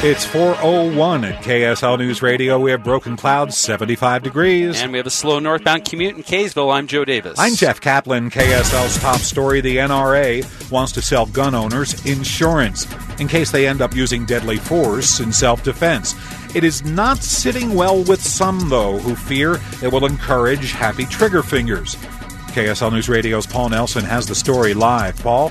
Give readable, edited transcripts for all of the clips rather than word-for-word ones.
It's 4:01 at KSL News Radio. We have broken clouds, 75 degrees. And we have a slow northbound commute in Kaysville. I'm Joe Davis. I'm Jeff Kaplan. KSL's top story, the NRA wants to sell gun owners insurance in case they end up using deadly force in self-defense. It is not sitting well with some, though, who fear it will encourage happy trigger fingers. KSL News Radio's Paul Nelson has the story live. Paul?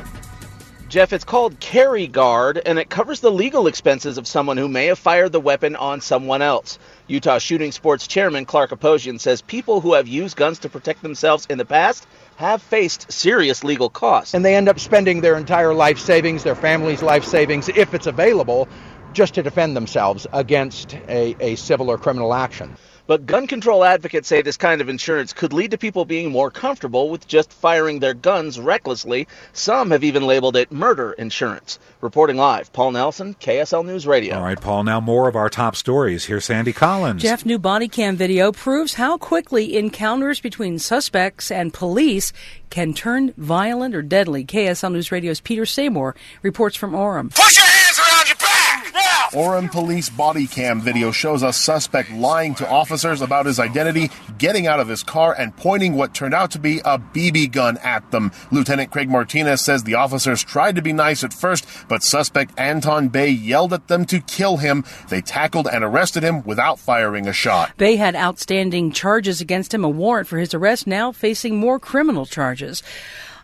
Jeff, it's called Carry Guard, and it covers the legal expenses of someone who may have fired the weapon on someone else. Utah Shooting Sports Chairman Clark Aposhian says people who have used guns to protect themselves in the past have faced serious legal costs. And they end up spending their entire life savings, their family's life savings, if it's available, just to defend themselves against a civil or criminal action. But gun control advocates say this kind of insurance could lead to people being more comfortable with just firing their guns recklessly. Some have even labeled it murder insurance. Reporting live, Paul Nelson, KSL News Radio. All right, Paul, now more of our top stories. Here's Sandy Collins. Jeff, new body cam video proves how quickly encounters between suspects and police can turn violent or deadly. KSL News Radio's Peter Seymour reports from Orem. Push your hands around your back! Yeah! Orem police body cam video shows a suspect lying to officers about his identity, getting out of his car, and pointing what turned out to be a BB gun at them. Lieutenant Craig Martinez says the officers tried to be nice at first, but suspect Anton Bay yelled at them to kill him. They tackled and arrested him without firing a shot. Bay had outstanding charges against him, a warrant for his arrest, now facing more criminal charges.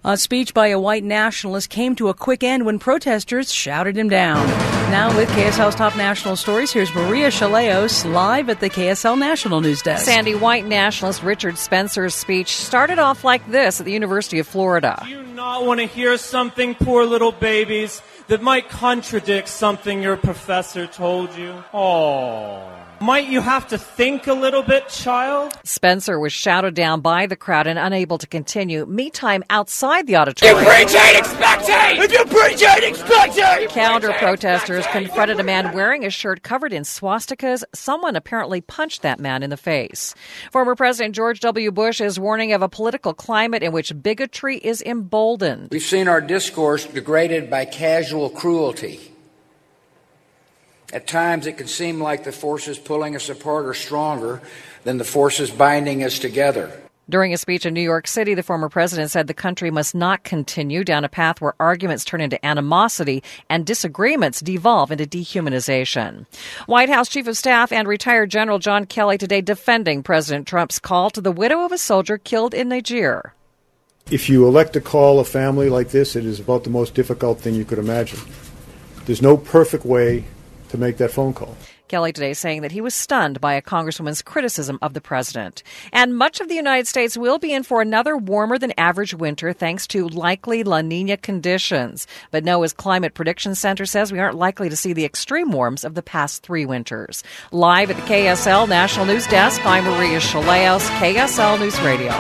A speech by a white nationalist came to a quick end when protesters shouted him down. Now with KSL's top national stories, here's Maria Shilaios live at the KSL National News Desk. Sandy, white nationalist Richard Spencer's speech started off like this at the University of Florida. Do you not want to hear something, poor little babies, that might contradict something your professor told you? Aww. Might you have to think a little bit, child? Spencer was shouted down by the crowd and unable to continue. Meantime, outside the auditorium, you preach ain't expecting! If you preach ain't expecting! Counter protesters confronted a man wearing a shirt covered in swastikas. Someone apparently punched that man in the face. Former President George W. Bush is warning of a political climate in which bigotry is emboldened. We've seen our discourse degraded by casual cruelty. At times, it can seem like the forces pulling us apart are stronger than the forces binding us together. During a speech in New York City, the former president said the country must not continue down a path where arguments turn into animosity and disagreements devolve into dehumanization. White House Chief of Staff and retired General John Kelly today defending President Trump's call to the widow of a soldier killed in Niger. If you elect to call a family like this, it is about the most difficult thing you could imagine. There's no perfect way to make that phone call. Kelly today saying that he was stunned by a congresswoman's criticism of the president. And much of the United States will be in for another warmer than average winter thanks to likely La Nina conditions. But NOAA's Climate Prediction Center says we aren't likely to see the extreme warms of the past three winters. Live at the KSL National News Desk, I'm Maria Shilaios, KSL News Radio.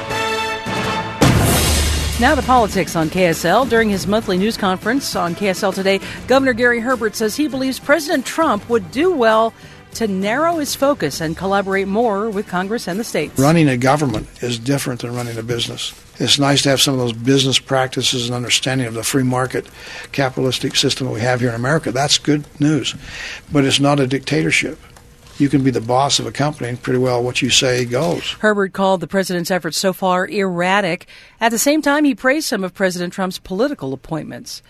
Now to politics on KSL. During his monthly news conference on KSL today, Governor Gary Herbert says he believes President Trump would do well to narrow his focus and collaborate more with Congress and the states. Running a government is different than running a business. It's nice to have some of those business practices and understanding of the free market capitalistic system that we have here in America. That's good news. But it's not a dictatorship. You can be the boss of a company, and pretty well what you say goes. Herbert called the president's efforts so far erratic. At the same time, he praised some of President Trump's political appointments.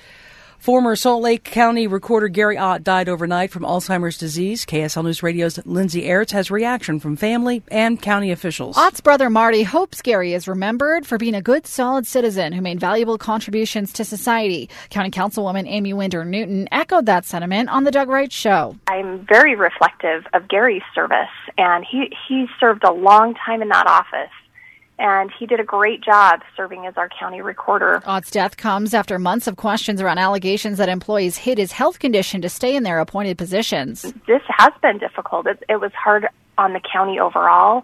Former Salt Lake County recorder Gary Ott died overnight from Alzheimer's disease. KSL News Radio's Lindsay Aerts has reaction from family and county officials. Ott's brother Marty hopes Gary is remembered for being a good, solid citizen who made valuable contributions to society. County Councilwoman Aimee Winder Newton echoed that sentiment on The Doug Wright Show. I'm very reflective of Gary's service, and he served a long time in that office. And he did a great job serving as our county recorder. Ott's death comes after months of questions around allegations that employees hid his health condition to stay in their appointed positions. This has been difficult. It was hard on the county overall.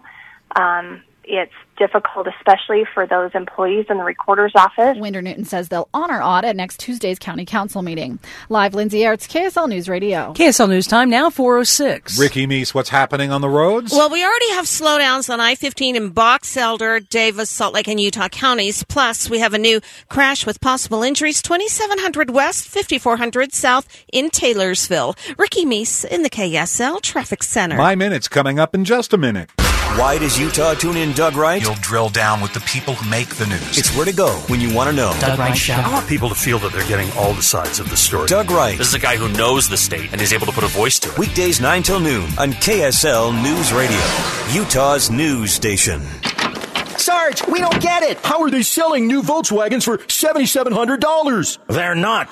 It's difficult, especially for those employees in the recorder's office. Winder Newton says they'll honor Ott at next Tuesday's county council meeting. Live, Lindsay Aerts, KSL News Radio. KSL News Time now, 4:06. Ricky Meese, what's happening on the roads? Well, we already have slowdowns on I-15 in Box Elder, Davis, Salt Lake, and Utah counties. Plus, we have a new crash with possible injuries, 2700 West, 5400 South in Taylorsville. Ricky Meese in the KSL Traffic Center. My minute's coming up in just a minute. Why does Utah tune in Doug Wright? You'll drill down with the people who make the news. It's where to go when you want to know. Doug Wright Show. I want people to feel that they're getting all the sides of the story. Doug Wright. This is a guy who knows the state and is able to put a voice to it. Weekdays 9 till noon on KSL News Radio, Utah's news station. Sarge, we don't get it. How are they selling new Volkswagens for $7,700? They're not.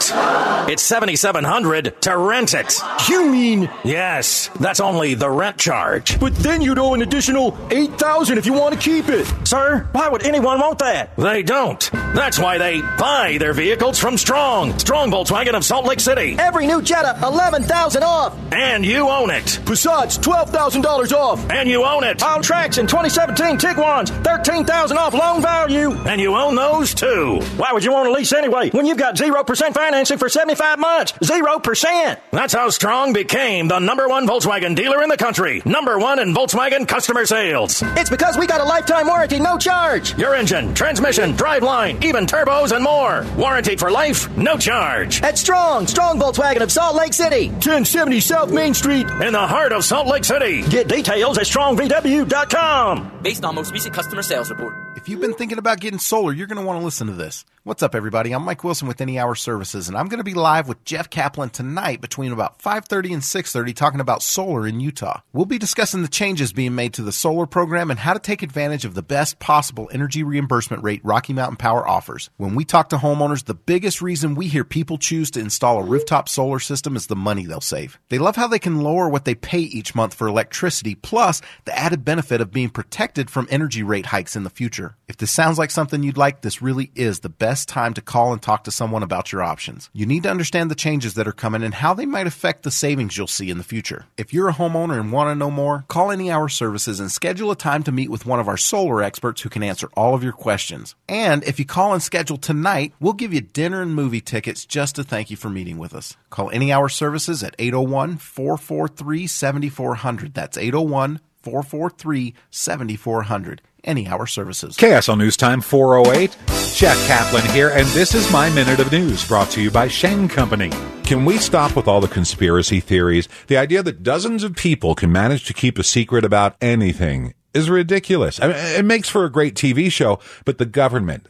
It's $7,700 to rent it. You mean? Yes, that's only the rent charge. But then you'd owe an additional $8,000 if you want to keep it. Sir, why would anyone want that? They don't. That's why they buy their vehicles from Strong Volkswagen of Salt Lake City. Every new Jetta, $11,000 off. And you own it. Passats, $12,000 off. And you own it. All tracks in 2017 Tiguan's, $13,000 off loan value. And you own those too. Why would you want to lease anyway when you've got 0% financing for 75 months? 0%. That's how Strong became the number one Volkswagen dealer in the country. Number one in Volkswagen customer sales. It's because we got a lifetime warranty, no charge. Your engine, transmission, driveline, even turbos and more. Warranty for life, no charge. At Strong Volkswagen of Salt Lake City. 1070 South Main Street. In the heart of Salt Lake City. Get details at strongvw.com. Based on most recent customer sales report. If you've been thinking about getting solar, you're going to want to listen to this. What's up, everybody? I'm Mike Wilson with Any Hour Services, and I'm going to be live with Jeff Kaplan tonight between about 5:30 and 6:30 talking about solar in Utah. We'll be discussing the changes being made to the solar program and how to take advantage of the best possible energy reimbursement rate Rocky Mountain Power offers. When we talk to homeowners, the biggest reason we hear people choose to install a rooftop solar system is the money they'll save. They love how they can lower what they pay each month for electricity, plus the added benefit of being protected from energy rate hikes in the future. If this sounds like something you'd like, this really is the best time to call and talk to someone about your options. You need to understand the changes that are coming and how they might affect the savings you'll see in the future. If you're a homeowner and want to know more, call Any Hour Services and schedule a time to meet with one of our solar experts who can answer all of your questions. And if you call and schedule tonight, we'll give you dinner and movie tickets just to thank you for meeting with us. Call Any Hour Services at 801-443-7400. That's 801-443-7400. Any Hour Services. KSL News Time 4:08. Jeff Kaplan here, and this is My Minute of News, brought to you by Shane Company. Can we stop with all the conspiracy theories? The idea that dozens of people can manage to keep a secret about anything is ridiculous. I mean, it makes for a great TV show, but the government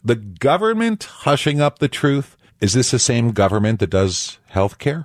hushing up the truth, is this the same government that does healthcare?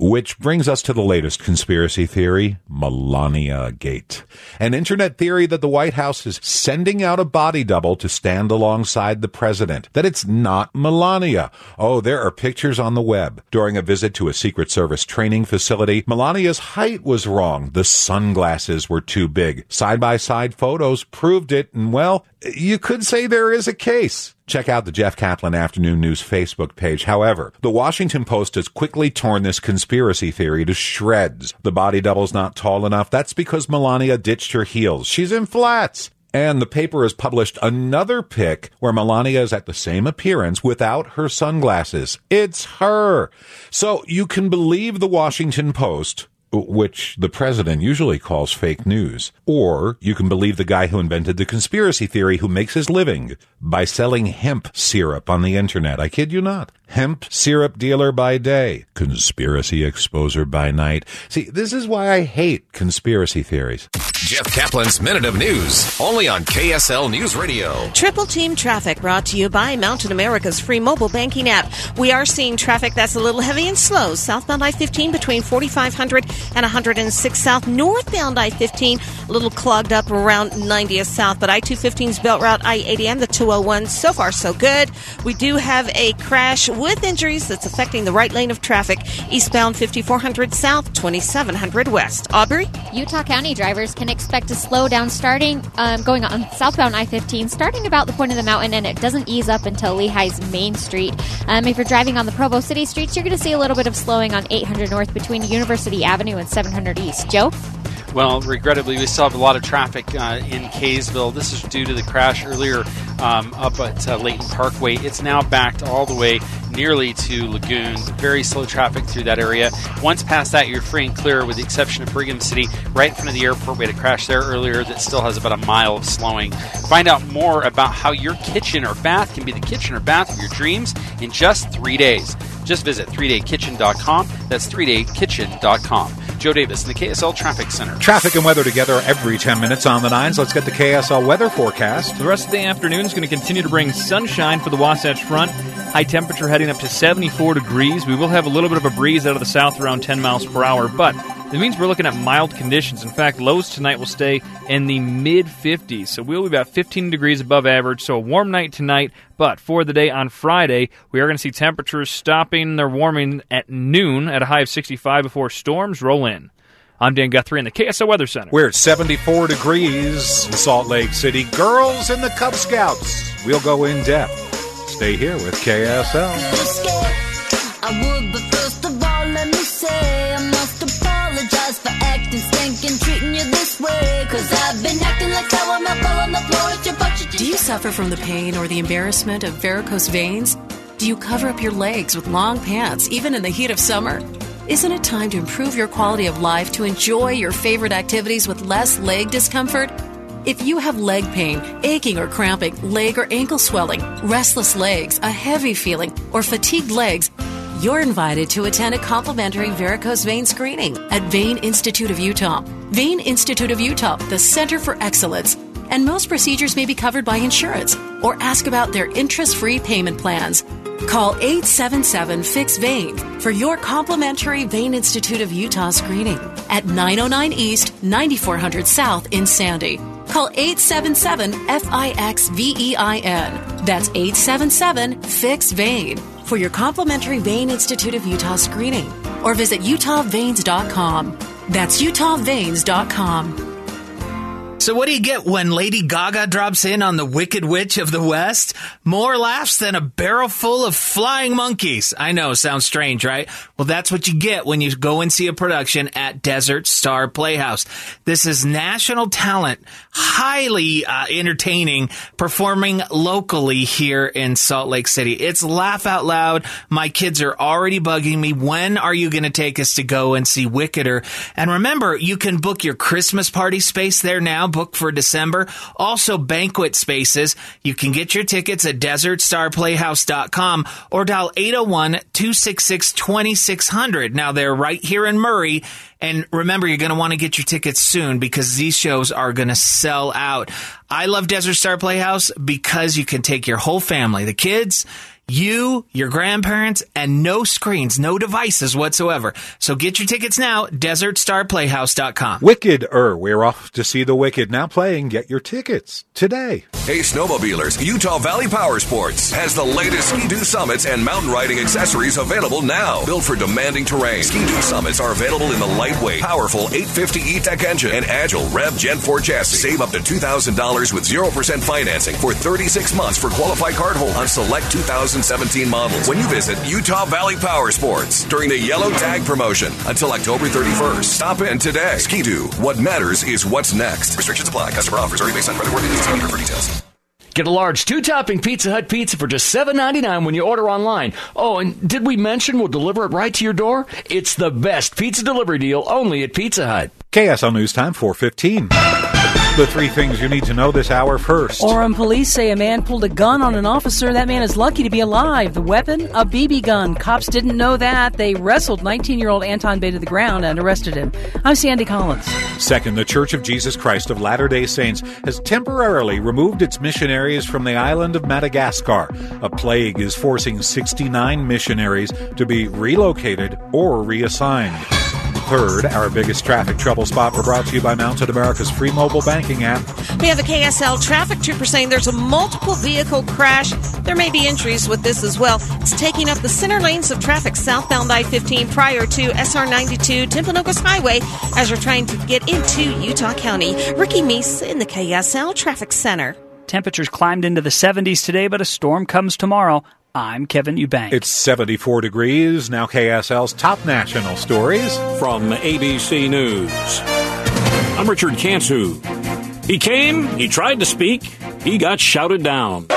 Which brings us to the latest conspiracy theory, Melania Gate. An internet theory that the White House is sending out a body double to stand alongside the president. That it's not Melania. Oh, there are pictures on the web. During a visit to a Secret Service training facility, Melania's height was wrong. The sunglasses were too big. Side-by-side photos proved it, and well, you could say there is a case. Check out the Jeff Kaplan Afternoon News Facebook page. However, the Washington Post has quickly torn this conspiracy theory to shreds. The body double's not tall enough. That's because Melania ditched her heels. She's in flats. And the paper has published another pic where Melania is at the same appearance without her sunglasses. It's her. So you can believe the Washington Post, which the president usually calls fake news, or you can believe the guy who invented the conspiracy theory, who makes his living by selling hemp syrup on the internet. I kid you not. hemp syrup dealer by day, conspiracy exposer by night. See, this is why I hate conspiracy theories. Jeff Kaplan's Minute of News, only on KSL News Radio. Triple Team Traffic brought to you by Mountain America's free mobile banking app. We are seeing traffic that's a little heavy and slow. Southbound I-15 between 4500 and 106 South. Northbound I-15 a little clogged up around 90th South. But I-215's Belt Route I-80 and the 201, so far so good. We do have a crash with injuries that's affecting the right lane of traffic. Eastbound 5400 South, 2700 West. Aubrey? Utah County drivers can expect to slow down starting going on southbound I-15, starting about the point of the mountain, and it doesn't ease up until Lehigh's Main Street. If you're driving on the Provo City streets, you're going to see a little bit of slowing on 800 North between University Avenue and 700 East. Joe? Well, regrettably, we still have a lot of traffic in Kaysville. This is due to the crash earlier up at Layton Parkway. It's now backed all the way nearly to Lagoon. Very slow traffic through that area. Once past that, you're free and clear with the exception of Brigham City. Right in front of the airport, we had a crash there earlier that still has about a mile of slowing. Find out more about how your kitchen or bath can be the kitchen or bath of your dreams in just 3 days. Just visit 3daykitchen.com. That's 3daykitchen.com. Joe Davis in the KSL Traffic Center. Traffic and weather together every 10 minutes on the 9s. Let's get the KSL weather forecast. The rest of the afternoon is going to continue to bring sunshine for the Wasatch Front. High temperature heading up to 74 degrees. We will have a little bit of a breeze out of the south around 10 miles per hour, but it means we're looking at mild conditions. In fact, lows tonight will stay in the mid-50s, so we'll be about 15 degrees above average, so a warm night tonight. But for the day on Friday, we are going to see temperatures stopping their warming at noon at a high of 65 before storms roll in. I'm Dan Guthrie in the KSL Weather Center. We're at 74 degrees in Salt Lake City. Girls in the Cub Scouts. We'll go in depth. Stay here with KSL. I would, but first of all, let me say I must apologize for acting, stinking, treating you this way. 'Cause I've been acting like how I'm up on the floor at your butt. Do you suffer from the pain or the embarrassment of varicose veins? Do you cover up your legs with long pants, even in the heat of summer? Isn't it time to improve your quality of life, to enjoy your favorite activities with less leg discomfort? If you have leg pain, aching or cramping, leg or ankle swelling, restless legs, a heavy feeling, or fatigued legs, you're invited to attend a complimentary varicose vein screening at Vein Institute of Utah. Vein Institute of Utah, the Center for Excellence. And most procedures may be covered by insurance, or ask about their interest-free payment plans. Call 877-FIX-VEIN for your complimentary Vein Institute of Utah screening at 909 East, 9400 South in Sandy. Call 877-FIXVEIN. That's 877-FIX-VEIN for your complimentary Vein Institute of Utah screening, or visit utahveins.com. That's utahveins.com. So what do you get when Lady Gaga drops in on the Wicked Witch of the West? More laughs than a barrel full of flying monkeys. I know, sounds strange, right? Well, that's what you get when you go and see a production at Desert Star Playhouse. This is national talent, highly entertaining, performing locally here in Salt Lake City. It's laugh out loud. My kids are already bugging me. When are you going to take us to go and see Wickeder? And remember, you can book your Christmas party space there now. Book for December. Also, banquet spaces. You can get your tickets at DesertStarPlayhouse.com or dial 801-266-2600. Now, they're right here in Murray. And remember, you're going to want to get your tickets soon because these shows are going to sell out. I love Desert Star Playhouse because you can take your whole family, the kids, you, your grandparents, and no screens, no devices whatsoever. So get your tickets now, DesertStarPlayhouse.com. Wickeder. We're off to see The Wicked, now playing. Get your tickets today. Hey, snowmobilers, Utah Valley Power Sports has the latest Ski-Doo Summits and mountain riding accessories available now. Built for demanding terrain, Ski-Doo Summits are available in the lightweight, powerful 850 E-Tech engine and agile Rev Gen 4 chassis. Save up to $2,000 with 0% financing for 36 months for qualified cardholders on select 2017 models when you visit Utah Valley Power Sports during the Yellow Tag promotion until October 31st. Stop in today. Ski-Doo. What matters is what's next. Restrictions apply. Customer offers are based on credit worthiness. See here for details. Get a large two-topping Pizza Hut pizza for just $7.99 when you order online. Oh, and did we mention we'll deliver it right to your door? It's the best pizza delivery deal only at Pizza Hut. KSL News Time, 4:15. the three things you need to know this hour first. Orem police say a man pulled a gun on an officer. That man is lucky to be alive. The weapon, a BB gun. Cops didn't know that. They wrestled 19-year-old Anton Bay to the ground and arrested him. I'm Sandy Collins. Second, the Church of Jesus Christ of Latter-day Saints has temporarily removed its missionaries from the island of Madagascar. A plague is forcing 69 missionaries to be relocated or reassigned. Third, our biggest traffic trouble spot were brought to you by Mounted America's free mobile banking app. We have a KSL traffic trooper saying there's a multiple vehicle crash. There may be injuries with this as well. It's taking up the center lanes of traffic southbound I-15 prior to SR 92 Timpanogos Highway as you're trying to get into Utah County. Ricky Meese in the KSL Traffic Center. Temperatures climbed into the 70s today, but a storm comes tomorrow. I'm Kevin Eubank. It's 74 degrees. Now KSL's top national stories. From ABC News, I'm Richard Cantu. He came, he tried to speak, he got shouted down. A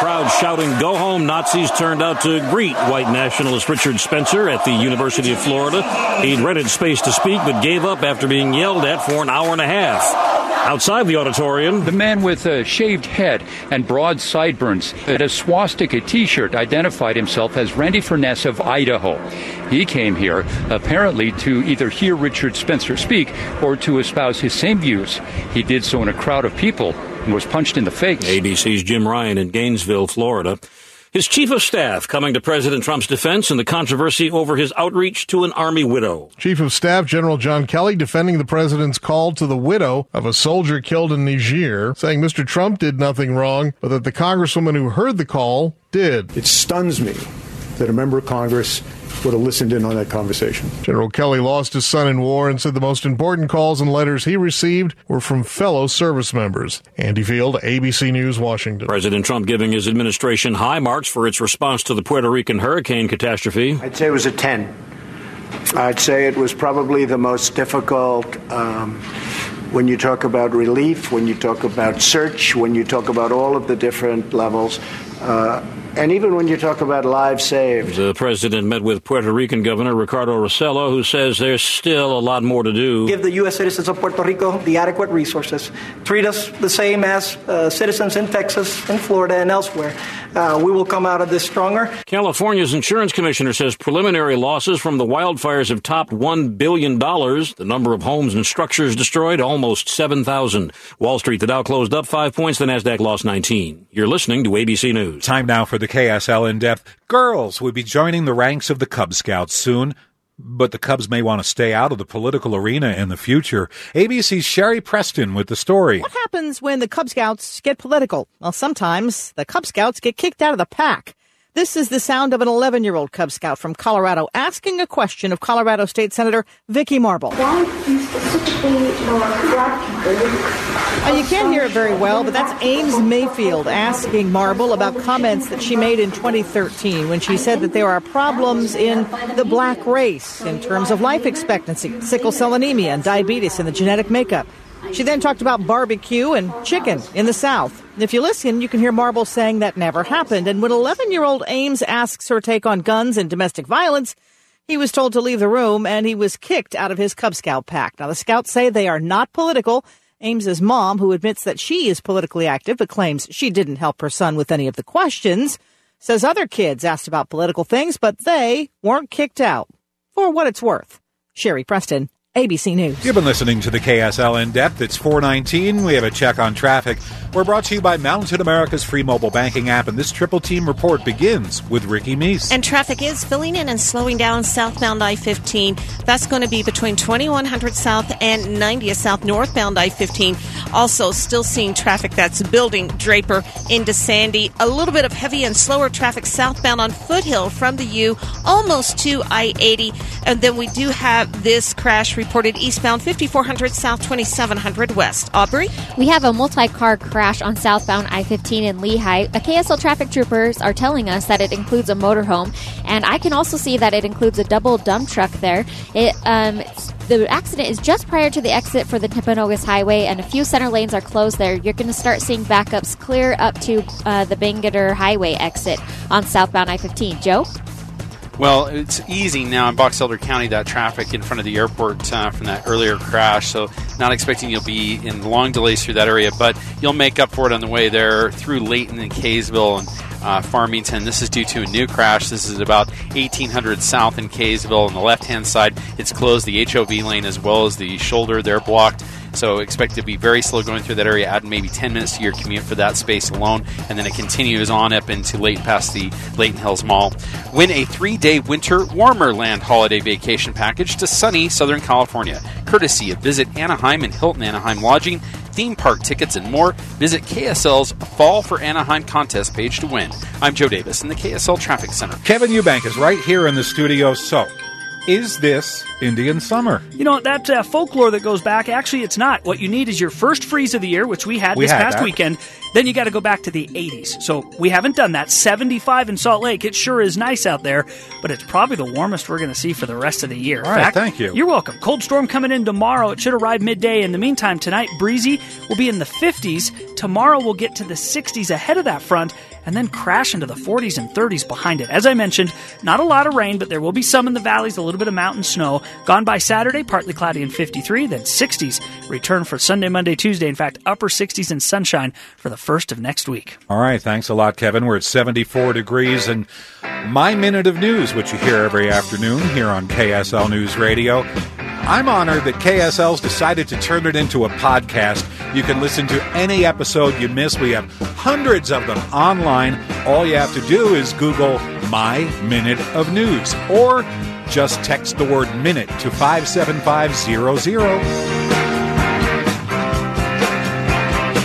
crowd shouting, "Go home, Nazis," turned out to greet white nationalist Richard Spencer at the University of Florida. He'd rented space to speak, but gave up after being yelled at for an hour and a half. Outside the auditorium, the man with a shaved head and broad sideburns and a swastika T-shirt identified himself as Randy Furness of Idaho. He came here apparently to either hear Richard Spencer speak or to espouse his same views. He did so in a crowd of people and was punched in the face. ABC's Jim Ryan in Gainesville, Florida. His chief of staff coming to President Trump's defense in the controversy over his outreach to an Army widow. Chief of Staff General John Kelly defending the president's call to the widow of a soldier killed in Niger, saying Mr. Trump did nothing wrong, but that the congresswoman who heard the call did. It stuns me that a member of Congress would have listened in on that conversation. General Kelly lost his son in war and said the most important calls and letters he received were from fellow service members. Andy Field, ABC News, Washington. President Trump giving his administration high marks for its response to the Puerto Rican hurricane catastrophe. I'd say it was a 10. I'd say it was probably the most difficult when you talk about relief, when you talk about search, when you talk about all of the different levels. And even when you talk about lives saved. The president met with Puerto Rican Governor Ricardo Rossello, who says there's still a lot more to do. Give the U.S. citizens of Puerto Rico the adequate resources. Treat us the same as citizens in Texas, in Florida, and elsewhere. We will come out of this stronger. California's insurance commissioner says preliminary losses from the wildfires have topped $1 billion. The number of homes and structures destroyed, almost 7,000. Wall Street, the Dow closed up 5 points. The Nasdaq lost 19. You're listening to ABC News. Time now for the KSL In-Depth. Girls will be joining the ranks of the Cub Scouts soon, but the Cubs may want to stay out of the political arena in the future. ABC's Sherry Preston with the story. What happens when the Cub Scouts get political? Well, sometimes the Cub Scouts get kicked out of the pack. This is the sound of an 11-year-old Cub Scout from Colorado asking a question of Colorado State Senator Vicky Marble. Why do you specifically want black people? You can't hear it very well, but that's Ames Mayfield asking Marble about comments that she made in 2013 when she said that there are problems in the black race in terms of life expectancy, sickle cell anemia, and diabetes in the genetic makeup. She then talked about barbecue and chicken in the South. If you listen, you can hear Marble saying that never happened. And when 11-year-old Ames asks her take on guns and domestic violence, he was told to leave the room and he was kicked out of his Cub Scout pack. Now, the Scouts say they are not political. Ames's mom, who admits that she is politically active but claims she didn't help her son with any of the questions, says other kids asked about political things, but they weren't kicked out. For what it's worth. Sherry Preston, ABC News. You've been listening to the KSL In-Depth. It's 4:19. We have a check on traffic. We're brought to you by Mounted America's free mobile banking app, and this Triple Team report begins with Ricky Meese. And traffic is filling in and slowing down southbound I-15. That's going to be between 2100 South and 90th South northbound I-15. Also still seeing traffic that's building Draper into Sandy. A little bit of heavy and slower traffic southbound on Foothill from the U, almost to I-80. And then we do have this crash reported eastbound 5400 South 2700 West. Aubrey? We have a multi-car crash on southbound I-15 in Lehigh. A KSL traffic troopers are telling us that it includes a motorhome, and I can also see that it includes a double dump truck there. The accident is just prior to the exit for the Timpanogos Highway, and a few center lanes are closed there. You're going to start seeing backups clear up to the Bangor Highway exit on southbound I-15. Joe? Well, it's easing now in Box Elder County, that traffic in front of the airport from that earlier crash. So not expecting you'll be in long delays through that area, but you'll make up for it on the way there through Layton and Kaysville and Farmington. This is due to a new crash. This is about 1800 south in Kaysville. On the left-hand side, it's closed. The HOV lane as well as the shoulder, they're blocked. So expect to be very slow going through that area, add maybe 10 minutes to your commute for that space alone, and then it continues on up into Layton past the Layton Hills Mall. Win a 3-day winter warmer land holiday vacation package to sunny Southern California, courtesy of Visit Anaheim and Hilton Anaheim Lodging, theme park tickets, and more. Visit KSL's Fall for Anaheim contest page to win. I'm Joe Davis in the KSL Traffic Center. Kevin Eubank is right here in the studio, so... is this Indian summer? You know, that's folklore that goes back. Actually, it's not. What you need is your first freeze of the year, which we had this past weekend. Then you got to go back to the 80s. So we haven't done that. 75 in Salt Lake. It sure is nice out there, but it's probably the warmest we're going to see for the rest of the year. All right, thank you. You're welcome. Cold storm coming in tomorrow. It should arrive midday. In the meantime, tonight, breezy. We'll be in the 50s. Tomorrow, we'll get to the 60s ahead of that front, and then crash into the 40s and 30s behind it. As I mentioned, not a lot of rain, but there will be some in the valleys, a little bit of mountain snow. Gone by Saturday, partly cloudy and 53, then 60s. Return for Sunday, Monday, Tuesday. In fact, upper 60s and sunshine for the first of next week. All right, thanks a lot, Kevin. We're at 74 degrees, and my minute of news, which you hear every afternoon here on KSL News Radio. I'm honored that KSL's decided to turn it into a podcast. You can listen to any episode you miss. We have hundreds of them online. All you have to do is Google My Minute of News or just text the word minute to 57500.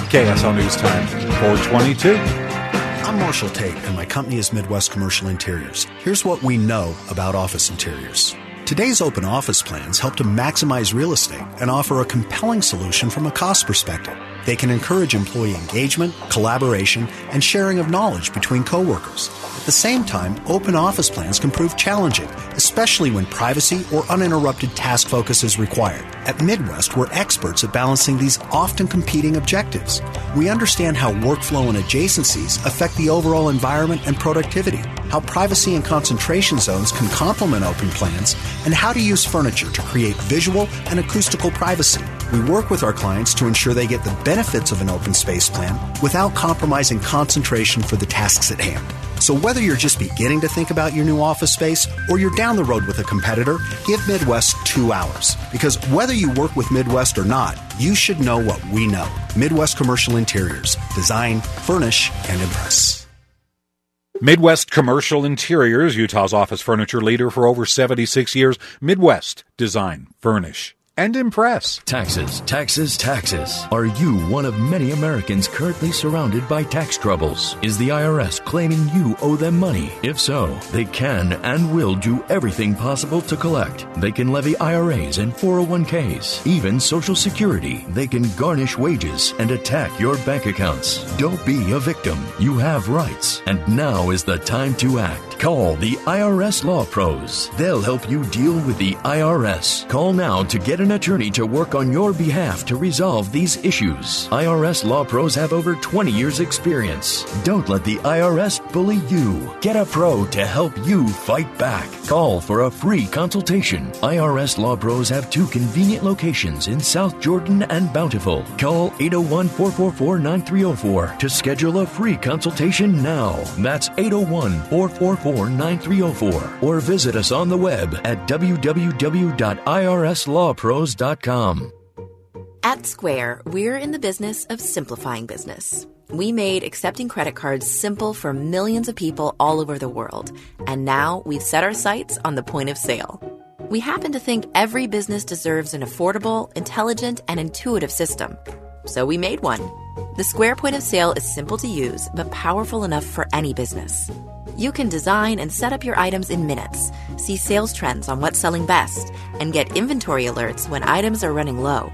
KSL News Time, 422. I'm Marshall Tate, and my company is Midwest Commercial Interiors. Here's what we know about office interiors. Today's open office plans help to maximize real estate and offer a compelling solution from a cost perspective. They can encourage employee engagement, collaboration, and sharing of knowledge between coworkers. At the same time, open office plans can prove challenging, especially when privacy or uninterrupted task focus is required. At Midwest, we're experts at balancing these often competing objectives. We understand how workflow and adjacencies affect the overall environment and productivity, how privacy and concentration zones can complement open plans, and how to use furniture to create visual and acoustical privacy. We work with our clients to ensure they get the benefits of an open space plan without compromising concentration for the tasks at hand. So whether you're just beginning to think about your new office space or you're down the road with a competitor, give Midwest 2 hours. Because whether you work with Midwest or not, you should know what we know. Midwest Commercial Interiors. Design, furnish, and impress. Midwest Commercial Interiors, Utah's office furniture leader for over 76 years. Midwest. Design, furnish, and impress. Taxes, taxes, taxes. Are you one of many Americans currently surrounded by tax troubles? Is the IRS claiming you owe them money? If so, they can and will do everything possible to collect. They can levy IRAs and 401ks, even Social Security. They can garnish wages and attack your bank accounts. Don't be a victim. You have rights, and now is the time to act. Call the IRS Law Pros. They'll help you deal with the IRS. Call now to get an attorney to work on your behalf to resolve these issues. IRS Law Pros have over 20 years experience. Don't let the IRS bully you. Get a pro to help you fight back. Call for a free consultation. IRS Law Pros have 2 convenient locations in South Jordan and Bountiful. Call 801-444-9304 to schedule a free consultation now. That's 801-444-9304. Or visit us on the web at www.irslawpros.com. At Square, we're in the business of simplifying business. We made accepting credit cards simple for millions of people all over the world, and now we've set our sights on the point of sale. We happen to think every business deserves an affordable, intelligent, and intuitive system, so we made one. The Square point of sale is simple to use, but powerful enough for any business. You can design and set up your items in minutes, see sales trends on what's selling best, and get inventory alerts when items are running low.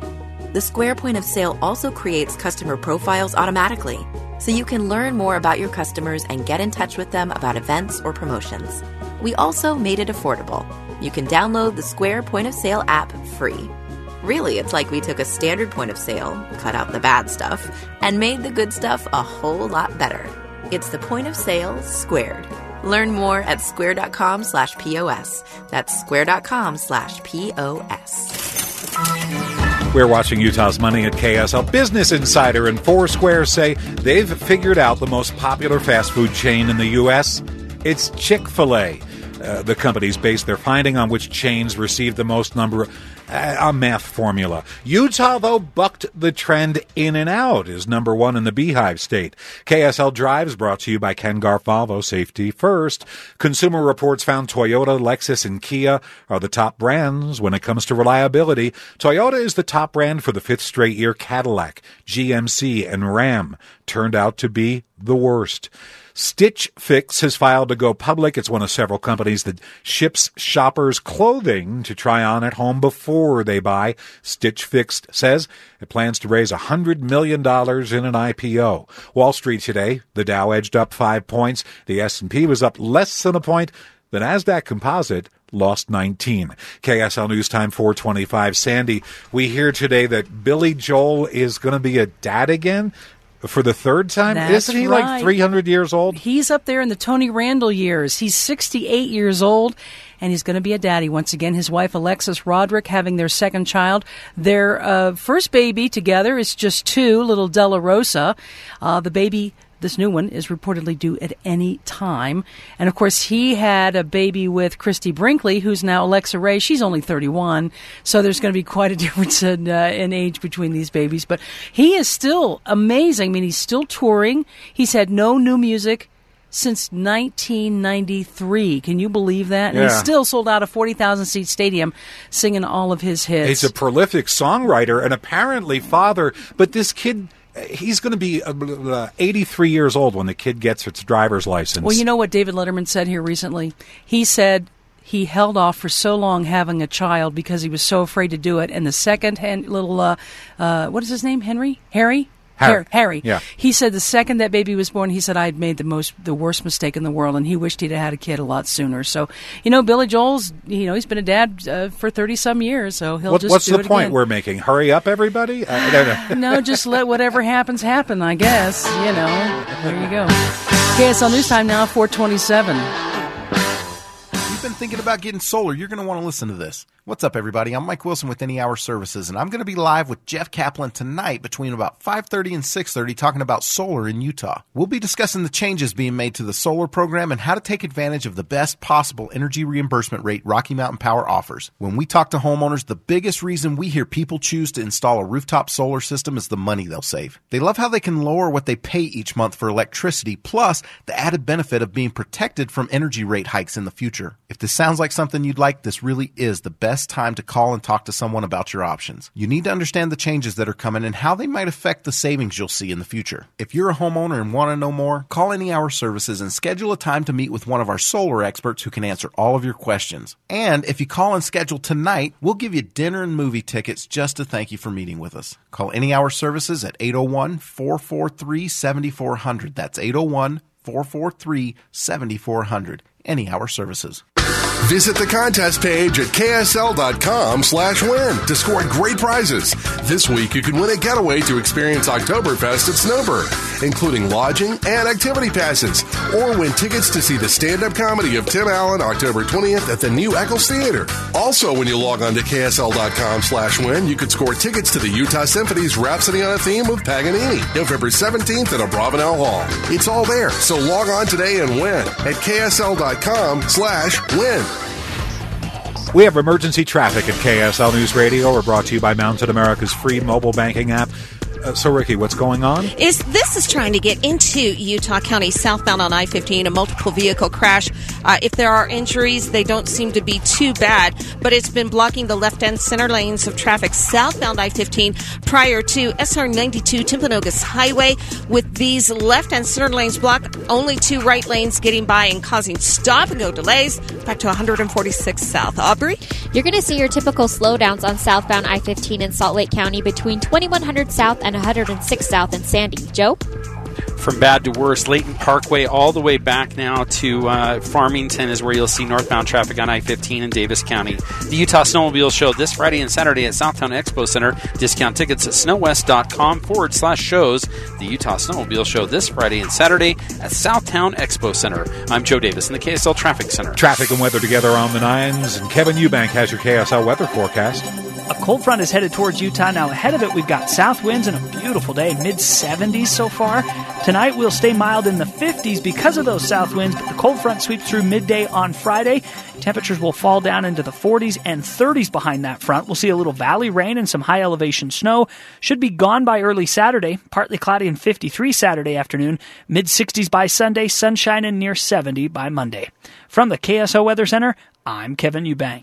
The Square point of sale also creates customer profiles automatically, so you can learn more about your customers and get in touch with them about events or promotions. We also made it affordable. You can download the Square point of sale app free. Really, it's like we took a standard point of sale, cut out the bad stuff, and made the good stuff a whole lot better. It's the point of sale squared. Learn more at square.com/POS. That's square.com/POS. We're watching Utah's Money at KSL. Business Insider and Foursquare say they've figured out the most popular fast food chain in the U.S. It's Chick-fil-A. The companies based their finding on which chains received the most number, a math formula. Utah, though, bucked the trend. In-N-Out is number one in the Beehive State. KSL Drive's brought to you by Ken Garfalvo, Safety First. Consumer Reports found Toyota, Lexus, and Kia are the top brands when it comes to reliability. Toyota is the top brand for the fifth straight year. Cadillac, GMC, and Ram turned out to be the worst. Stitch Fix has filed to go public. It's one of several companies that ships shoppers clothing to try on at home before they buy. Stitch Fix says it plans to raise $100 million in an IPO. Wall Street today, the Dow edged up 5 points. The S&P was up less than a point. The NASDAQ Composite lost 19. KSL News Time 425. Sandy, we hear today that Billy Joel is going to be a dad again. For the third time? That's Isn't he right. like 300 years old? He's up there in the Tony Randall years. He's 68 years old, and he's going to be a daddy once again. His wife, Alexis Roderick, having their second child. Their first baby together is just two, little Della Rosa. The baby, this new one, is reportedly due at any time. And, of course, he had a baby with Christy Brinkley, who's now Alexa Ray. She's only 31, so there's going to be quite a difference in age between these babies. But he is still amazing. I mean, he's still touring. He's had no new music since 1993. Can you believe that? Yeah. And he's still sold out a 40,000-seat stadium singing all of his hits. He's a prolific songwriter and apparently father, but this kid... He's going to be 83 years old when the kid gets his driver's license. Well, you know what David Letterman said here recently? He said he held off for so long having a child because he was so afraid to do it. And the second what is his name? Harry. Yeah. He said the second that baby was born, he said, I had made the worst mistake in the world, and he wished he'd had a kid a lot sooner. So, you know, Billy Joel's, you know, he's been a dad for 30-some years, so he'll what's the point again. We're making? Hurry up, everybody? No, just let whatever happens happen, I guess. You know, there you go. KSL News Time now, 427. You've been thinking about getting solar. You're going to want to listen to this. What's up, everybody? I'm Mike Wilson with Any Hour Services, and I'm going to be live with Jeff Kaplan tonight between about 5:30 and 6:30 talking about solar in Utah. We'll be discussing the changes being made to the solar program and how to take advantage of the best possible energy reimbursement rate Rocky Mountain Power offers. When we talk to homeowners, the biggest reason we hear people choose to install a rooftop solar system is the money they'll save. They love how they can lower what they pay each month for electricity, plus the added benefit of being protected from energy rate hikes in the future. If this sounds like something you'd like, this really is the best time to call and talk to someone about your options. You need to understand the changes that are coming and how they might affect the savings you'll see in the future. If you're a homeowner and want to know more, call Any Hour Services and schedule a time to meet with one of our solar experts who can answer all of your questions. And if you call and schedule tonight, we'll give you dinner and movie tickets just to thank you for meeting with us. Call Any Hour Services at 801-443-7400. That's 801-443-7400. Any Hour Services. Visit the contest page at ksl.com/win to score great prizes. This week, you can win a getaway to experience Oktoberfest at Snowbird, including lodging and activity passes, or win tickets to see the stand-up comedy of Tim Allen October 20th at the new Eccles Theater. Also, when you log on to ksl.com/win, you could score tickets to the Utah Symphony's Rhapsody on a Theme with Paganini, November 17th at Abravanel Hall. It's all there, so log on today and win at ksl.com/win. We have emergency traffic at KSL News Radio. We're brought to you by Mountain America's free mobile banking app. So, Ricky, what's going on? This is trying to get into Utah County southbound on I-15, a multiple vehicle crash. If there are injuries, they don't seem to be too bad, but it's been blocking the left-hand center lanes of traffic southbound I-15 prior to SR 92 Timpanogos Highway. With these left-hand center lanes blocked, only two right lanes getting by and causing stop-and-go delays. Back to 146 South. Aubrey? You're going to see your typical slowdowns on southbound I-15 in Salt Lake County between 2100 South and 106 South and Sandy. Joe? from bad to worse. Leighton Parkway all the way back now to Farmington is where you'll see northbound traffic on I-15 in Davis County. The Utah Snowmobile Show this Friday and Saturday at Southtown Expo Center. Discount tickets at snowwest.com/shows. The Utah Snowmobile Show this Friday and Saturday at Southtown Expo Center. I'm Joe Davis in the KSL Traffic Center. Traffic and weather together on the nines, and Kevin Eubank has your KSL weather forecast. A cold front is headed towards Utah. Now ahead of it, we've got south winds and a beautiful day, mid-70s so far. Tonight, we'll stay mild in the 50s because of those south winds, but the cold front sweeps through midday on Friday. Temperatures will fall down into the 40s and 30s behind that front. We'll see a little valley rain and some high elevation snow. Should be gone by early Saturday, partly cloudy and 53 Saturday afternoon, mid-60s by Sunday, sunshine and near 70 by Monday. From the KSL Weather Center, I'm Kevin Eubank.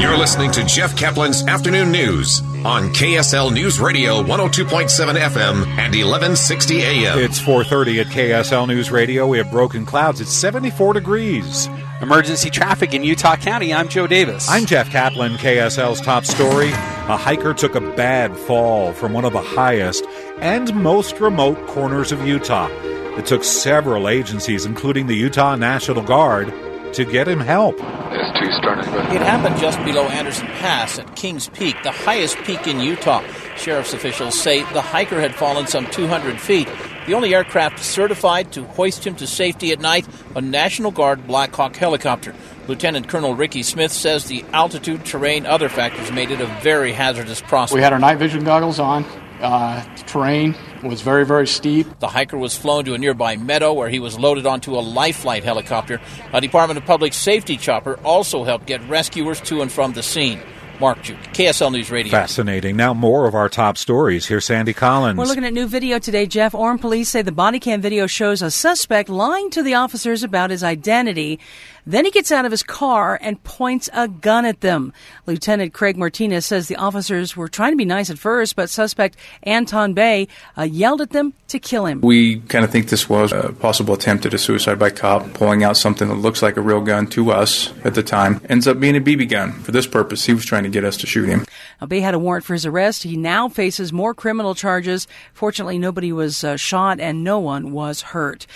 You're listening to Jeff Kaplan's Afternoon News on KSL News Radio 102.7 FM and 1160 AM. It's 4:30 at KSL News Radio. We have broken clouds. It's 74 degrees. Emergency traffic in Utah County. I'm Joe Davis. I'm Jeff Kaplan. KSL's top story. A hiker took a bad fall from one of the highest and most remote corners of Utah. It took several agencies, including the Utah National Guard, to get him help. It's too stunning. It happened just below Anderson Pass at King's Peak, the highest peak in Utah. Sheriff's officials say the hiker had fallen some 200 feet. The only aircraft certified to hoist him to safety at night, a National Guard Black Hawk helicopter. Lieutenant Colonel Ricky Smith says the altitude, terrain, other factors made it a very hazardous process. We had our night vision goggles on. The terrain was very, very steep. The hiker was flown to a nearby meadow where he was loaded onto a life flight helicopter. A Department of Public Safety chopper also helped get rescuers to and from the scene. Mark Duke, KSL News Radio. Fascinating. Now more of our top stories. Here's Sandy Collins. We're looking at new video today, Jeff. Orem police say the body cam video shows a suspect lying to the officers about his identity. Then he gets out of his car and points a gun at them. Lieutenant Craig Martinez says the officers were trying to be nice at first, but suspect Anton Bay yelled at them to kill him. We kind of think this was a possible attempt at a suicide by cop, pulling out something that looks like a real gun to us at the time. Ends up being a BB gun. For this purpose, he was trying to get us to shoot him. Now, Bay had a warrant for his arrest. He now faces more criminal charges. Fortunately, nobody was shot and no one was hurt.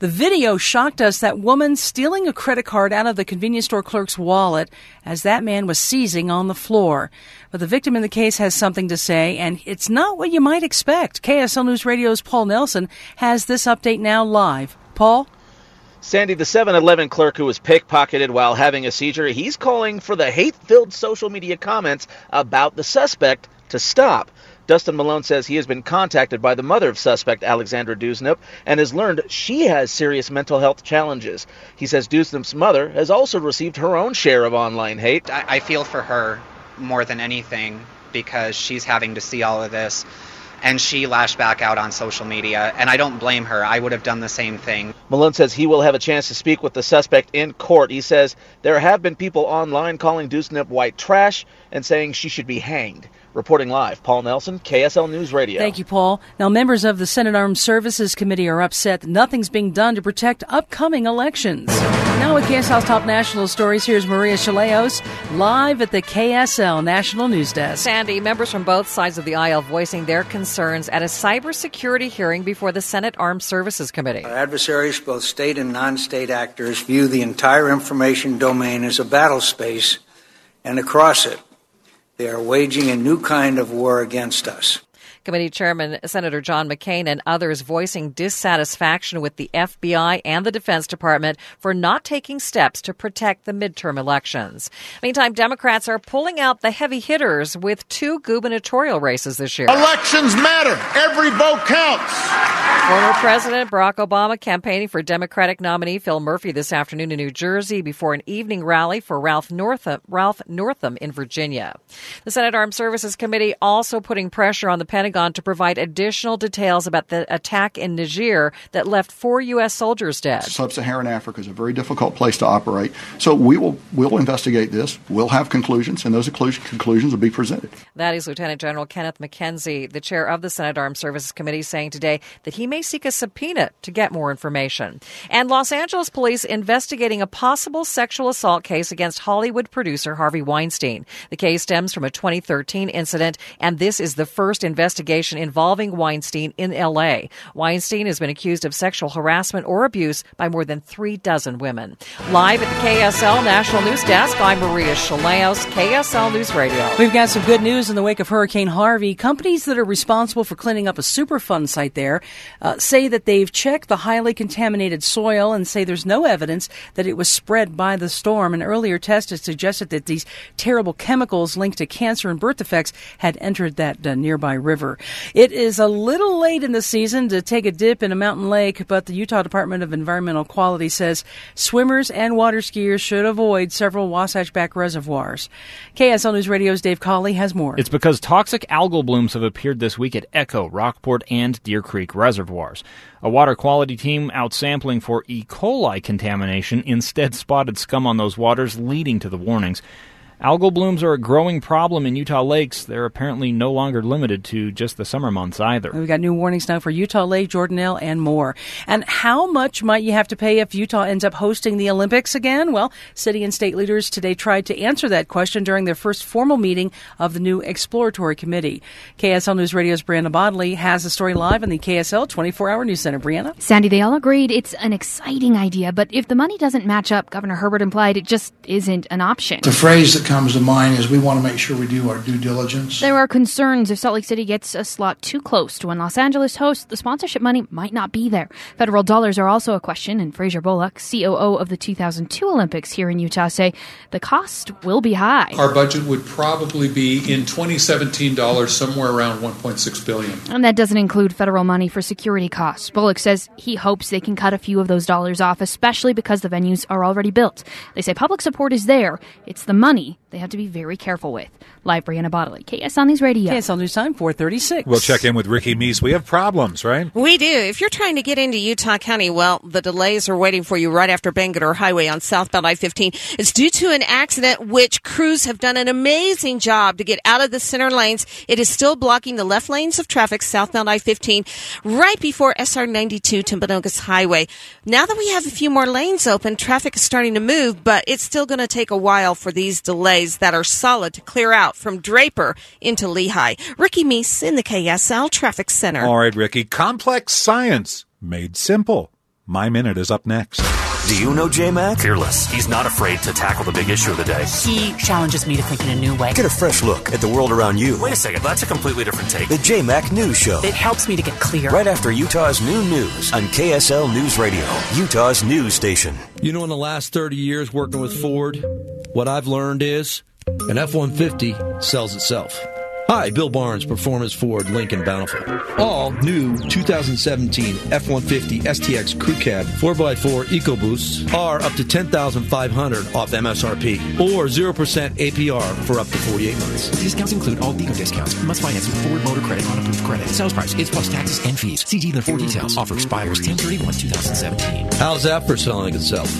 The video shocked us, that woman stealing a credit card out of the convenience store clerk's wallet as that man was seizing on the floor. But the victim in the case has something to say, and it's not what you might expect. KSL News Radio's Paul Nelson has this update now live. Paul? Sandy, the 7-Eleven clerk who was pickpocketed while having a seizure, he's calling for the hate-filled social media comments about the suspect to stop. Dustin Malone says he has been contacted by the mother of suspect Alexandra Dusnip and has learned she has serious mental health challenges. He says Dusnip's mother has also received her own share of online hate. I feel for her more than anything because she's having to see all of this, and she lashed back out on social media, and I don't blame her. I would have done the same thing. Malone says he will have a chance to speak with the suspect in court. He says there have been people online calling Dusnip white trash and saying she should be hanged. Reporting live, Paul Nelson, KSL News Radio. Thank you, Paul. Now, members of the Senate Armed Services Committee are upset that nothing's being done to protect upcoming elections. Now with KSL's top national stories, here's Maria Shilaios, live at the KSL National News Desk. Sandy, members from both sides of the aisle voicing their concerns at a cybersecurity hearing before the Senate Armed Services Committee. Our adversaries, both state and non-state actors, view the entire information domain as a battle space, and across it, they are waging a new kind of war against us. Committee Chairman Senator John McCain and others voicing dissatisfaction with the FBI and the Defense Department for not taking steps to protect the midterm elections. Meantime, Democrats are pulling out the heavy hitters with two gubernatorial races this year. Elections matter. Every vote counts. Former President Barack Obama campaigning for Democratic nominee Phil Murphy this afternoon in New Jersey before an evening rally for Ralph Northam in Virginia. The Senate Armed Services Committee also putting pressure on the Pentagon to provide additional details about the attack in Niger that left 4 U.S. soldiers dead. Sub-Saharan Africa is a very difficult place to operate, so we'll investigate this. We'll have conclusions, and those conclusions will be presented. That is Lieutenant General Kenneth McKenzie, the chair of the Senate Armed Services Committee, saying today that he may seek a subpoena to get more information. And Los Angeles police investigating a possible sexual assault case against Hollywood producer Harvey Weinstein. The case stems from a 2013 incident, and this is the first investigation involving Weinstein in L.A. Weinstein has been accused of sexual harassment or abuse by more than 36 women. Live at the KSL National News Desk, I'm Maria Shilaios, KSL News Radio. We've got some good news in the wake of Hurricane Harvey. Companies that are responsible for cleaning up a Superfund site there say that they've checked the highly contaminated soil and say there's no evidence that it was spread by the storm. An earlier test had suggested that these terrible chemicals linked to cancer and birth defects had entered that nearby river. It is a little late in the season to take a dip in a mountain lake, but the Utah Department of Environmental Quality says swimmers and water skiers should avoid several Wasatch Back reservoirs. KSL News Radio's Dave Cawley has more. It's because toxic algal blooms have appeared this week at Echo, Rockport, and Deer Creek reservoirs. A water quality team out sampling for E. coli contamination instead spotted scum on those waters, leading to the warnings. Algal blooms are a growing problem in Utah lakes. They're apparently no longer limited to just the summer months either. We've got new warnings now for Utah Lake, Jordanelle, and more. And how much might you have to pay if Utah ends up hosting the Olympics again? Well, city and state leaders today tried to answer that question during their first formal meeting of the new exploratory committee. KSL News Radio's Brianna Bodley has the story live in the KSL 24-hour News Center. Brianna? Sandy, they all agreed it's an exciting idea, but if the money doesn't match up, Governor Herbert implied it just isn't an option. The phrase that comes to mind is we want to make sure we do our due diligence. There are concerns if Salt Lake City gets a slot too close to when Los Angeles hosts, the sponsorship money might not be there. Federal dollars are also a question, and Fraser Bullock, COO of the 2002 Olympics here in Utah, say the cost will be high. Our budget would probably be in 2017 dollars somewhere around $1.6 billion. And that doesn't include federal money for security costs. Bullock says he hopes they can cut a few of those dollars off, especially because the venues are already built. They say public support is there. It's the money they have to be very careful with. Live Brianna Bodley, KSL News Radio. KSL News Time, 4:36. We'll check in with Ricky Meese. We have problems, right? We do. If you're trying to get into Utah County, well, the delays are waiting for you right after Bangor Highway on southbound I-15. It's due to an accident, which crews have done an amazing job to get out of the center lanes. It is still blocking the left lanes of traffic southbound I-15 right before SR 92 Timpanogos Highway. Now that we have a few more lanes open, traffic is starting to move, but it's still going to take a while for these delays that are solid to clear out from Draper into Lehigh. Ricky Meese in the KSL Traffic Center. All right, Ricky. Complex science made simple. My Minute is up next. Do you know J-Mac? Fearless. He's not afraid to tackle the big issue of the day. He challenges me to think in a new way. Get a fresh look at the world around you. Wait a second, that's a completely different take. The J-Mac News Show. It helps me to get clear. Right after Utah's new news on KSL News Radio, Utah's news station. You know, in the last 30 years working with Ford, what I've learned is an F-150 sells itself. Hi, Bill Barnes, Performance Ford, Lincoln, Bountiful. All new 2017 F-150 STX Crew Cab 4x4 EcoBoosts are up to $10,500 off MSRP or 0% APR for up to 48 months. Discounts include all Eco discounts. Must finance with Ford Motor Credit on approved credit. Sales price is plus taxes and fees. See dealer for details. Offer expires 10/31/2017. How's that for selling itself?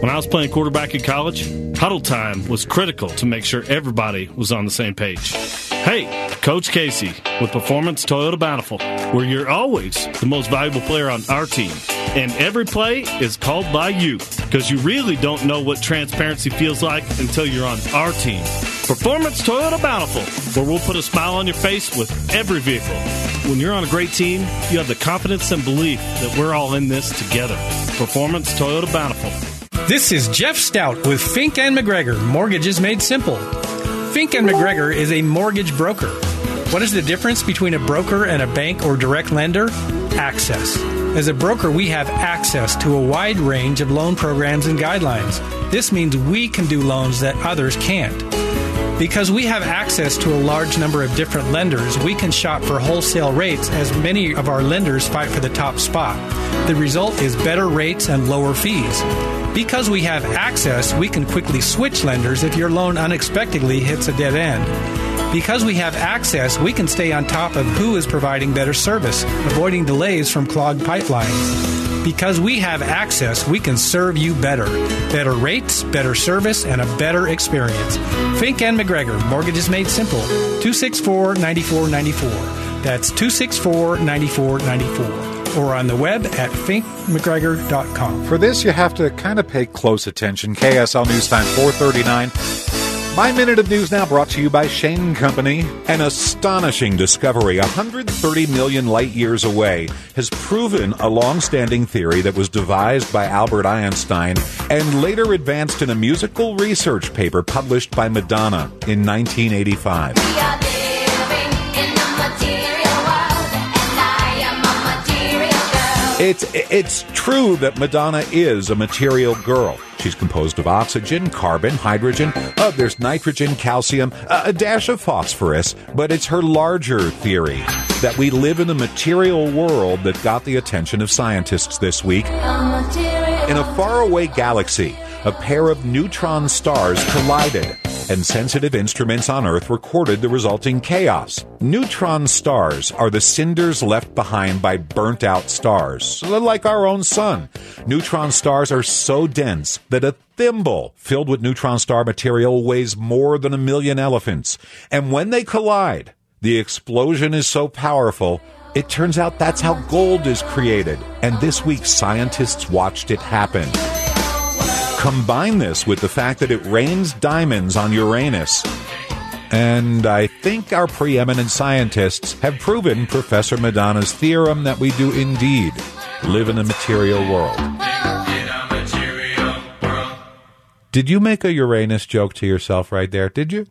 When I was playing quarterback in college, huddle time was critical to make sure everybody was on the same page. Hey, Coach Casey with Performance Toyota Bountiful, where you're always the most valuable player on our team. And every play is called by you, because you really don't know what transparency feels like until you're on our team. Performance Toyota Bountiful, where we'll put a smile on your face with every vehicle. When you're on a great team, you have the confidence and belief that we're all in this together. Performance Toyota Bountiful. This is Jeff Stout with Fink & McGregor, Mortgages Made Simple. Fink & McGregor is a mortgage broker. What is the difference between a broker and a bank or direct lender? Access. As a broker, we have access to a wide range of loan programs and guidelines. This means we can do loans that others can't. Because we have access to a large number of different lenders, we can shop for wholesale rates as many of our lenders fight for the top spot. The result is better rates and lower fees. Because we have access, we can quickly switch lenders if your loan unexpectedly hits a dead end. Because we have access, we can stay on top of who is providing better service, avoiding delays from clogged pipelines. Because we have access, we can serve you better. Better rates, better service, and a better experience. Fink & McGregor, Mortgages Made Simple, 264-9494. That's 264-9494. or on the web at finkmcgregor.com. For this, you have to kind of pay close attention. KSL News Time 439. My Minute of News now brought to you by Shane Company. An astonishing discovery 130 million light years away has proven a long-standing theory that was devised by Albert Einstein and later advanced in a musical research paper published by Madonna in 1985. We are living in a material world, and I am a material girl. It's true that Madonna is a material girl. She's composed of oxygen, carbon, hydrogen, there's nitrogen, calcium, a dash of phosphorus, but it's her larger theory that we live in a material world that got the attention of scientists this week. In a faraway galaxy, a pair of neutron stars collided, and sensitive instruments on Earth recorded the resulting chaos. Neutron stars are the cinders left behind by burnt-out stars, like our own sun. Neutron stars are so dense that a thimble filled with neutron star material weighs more than 1 million elephants. And when they collide, the explosion is so powerful, it turns out that's how gold is created. And this week, scientists watched it happen. Combine this with the fact that it rains diamonds on Uranus. And I think our preeminent scientists have proven Professor Madonna's theorem that we do indeed live in a material world. Did you make a Uranus joke to yourself right there? Did you?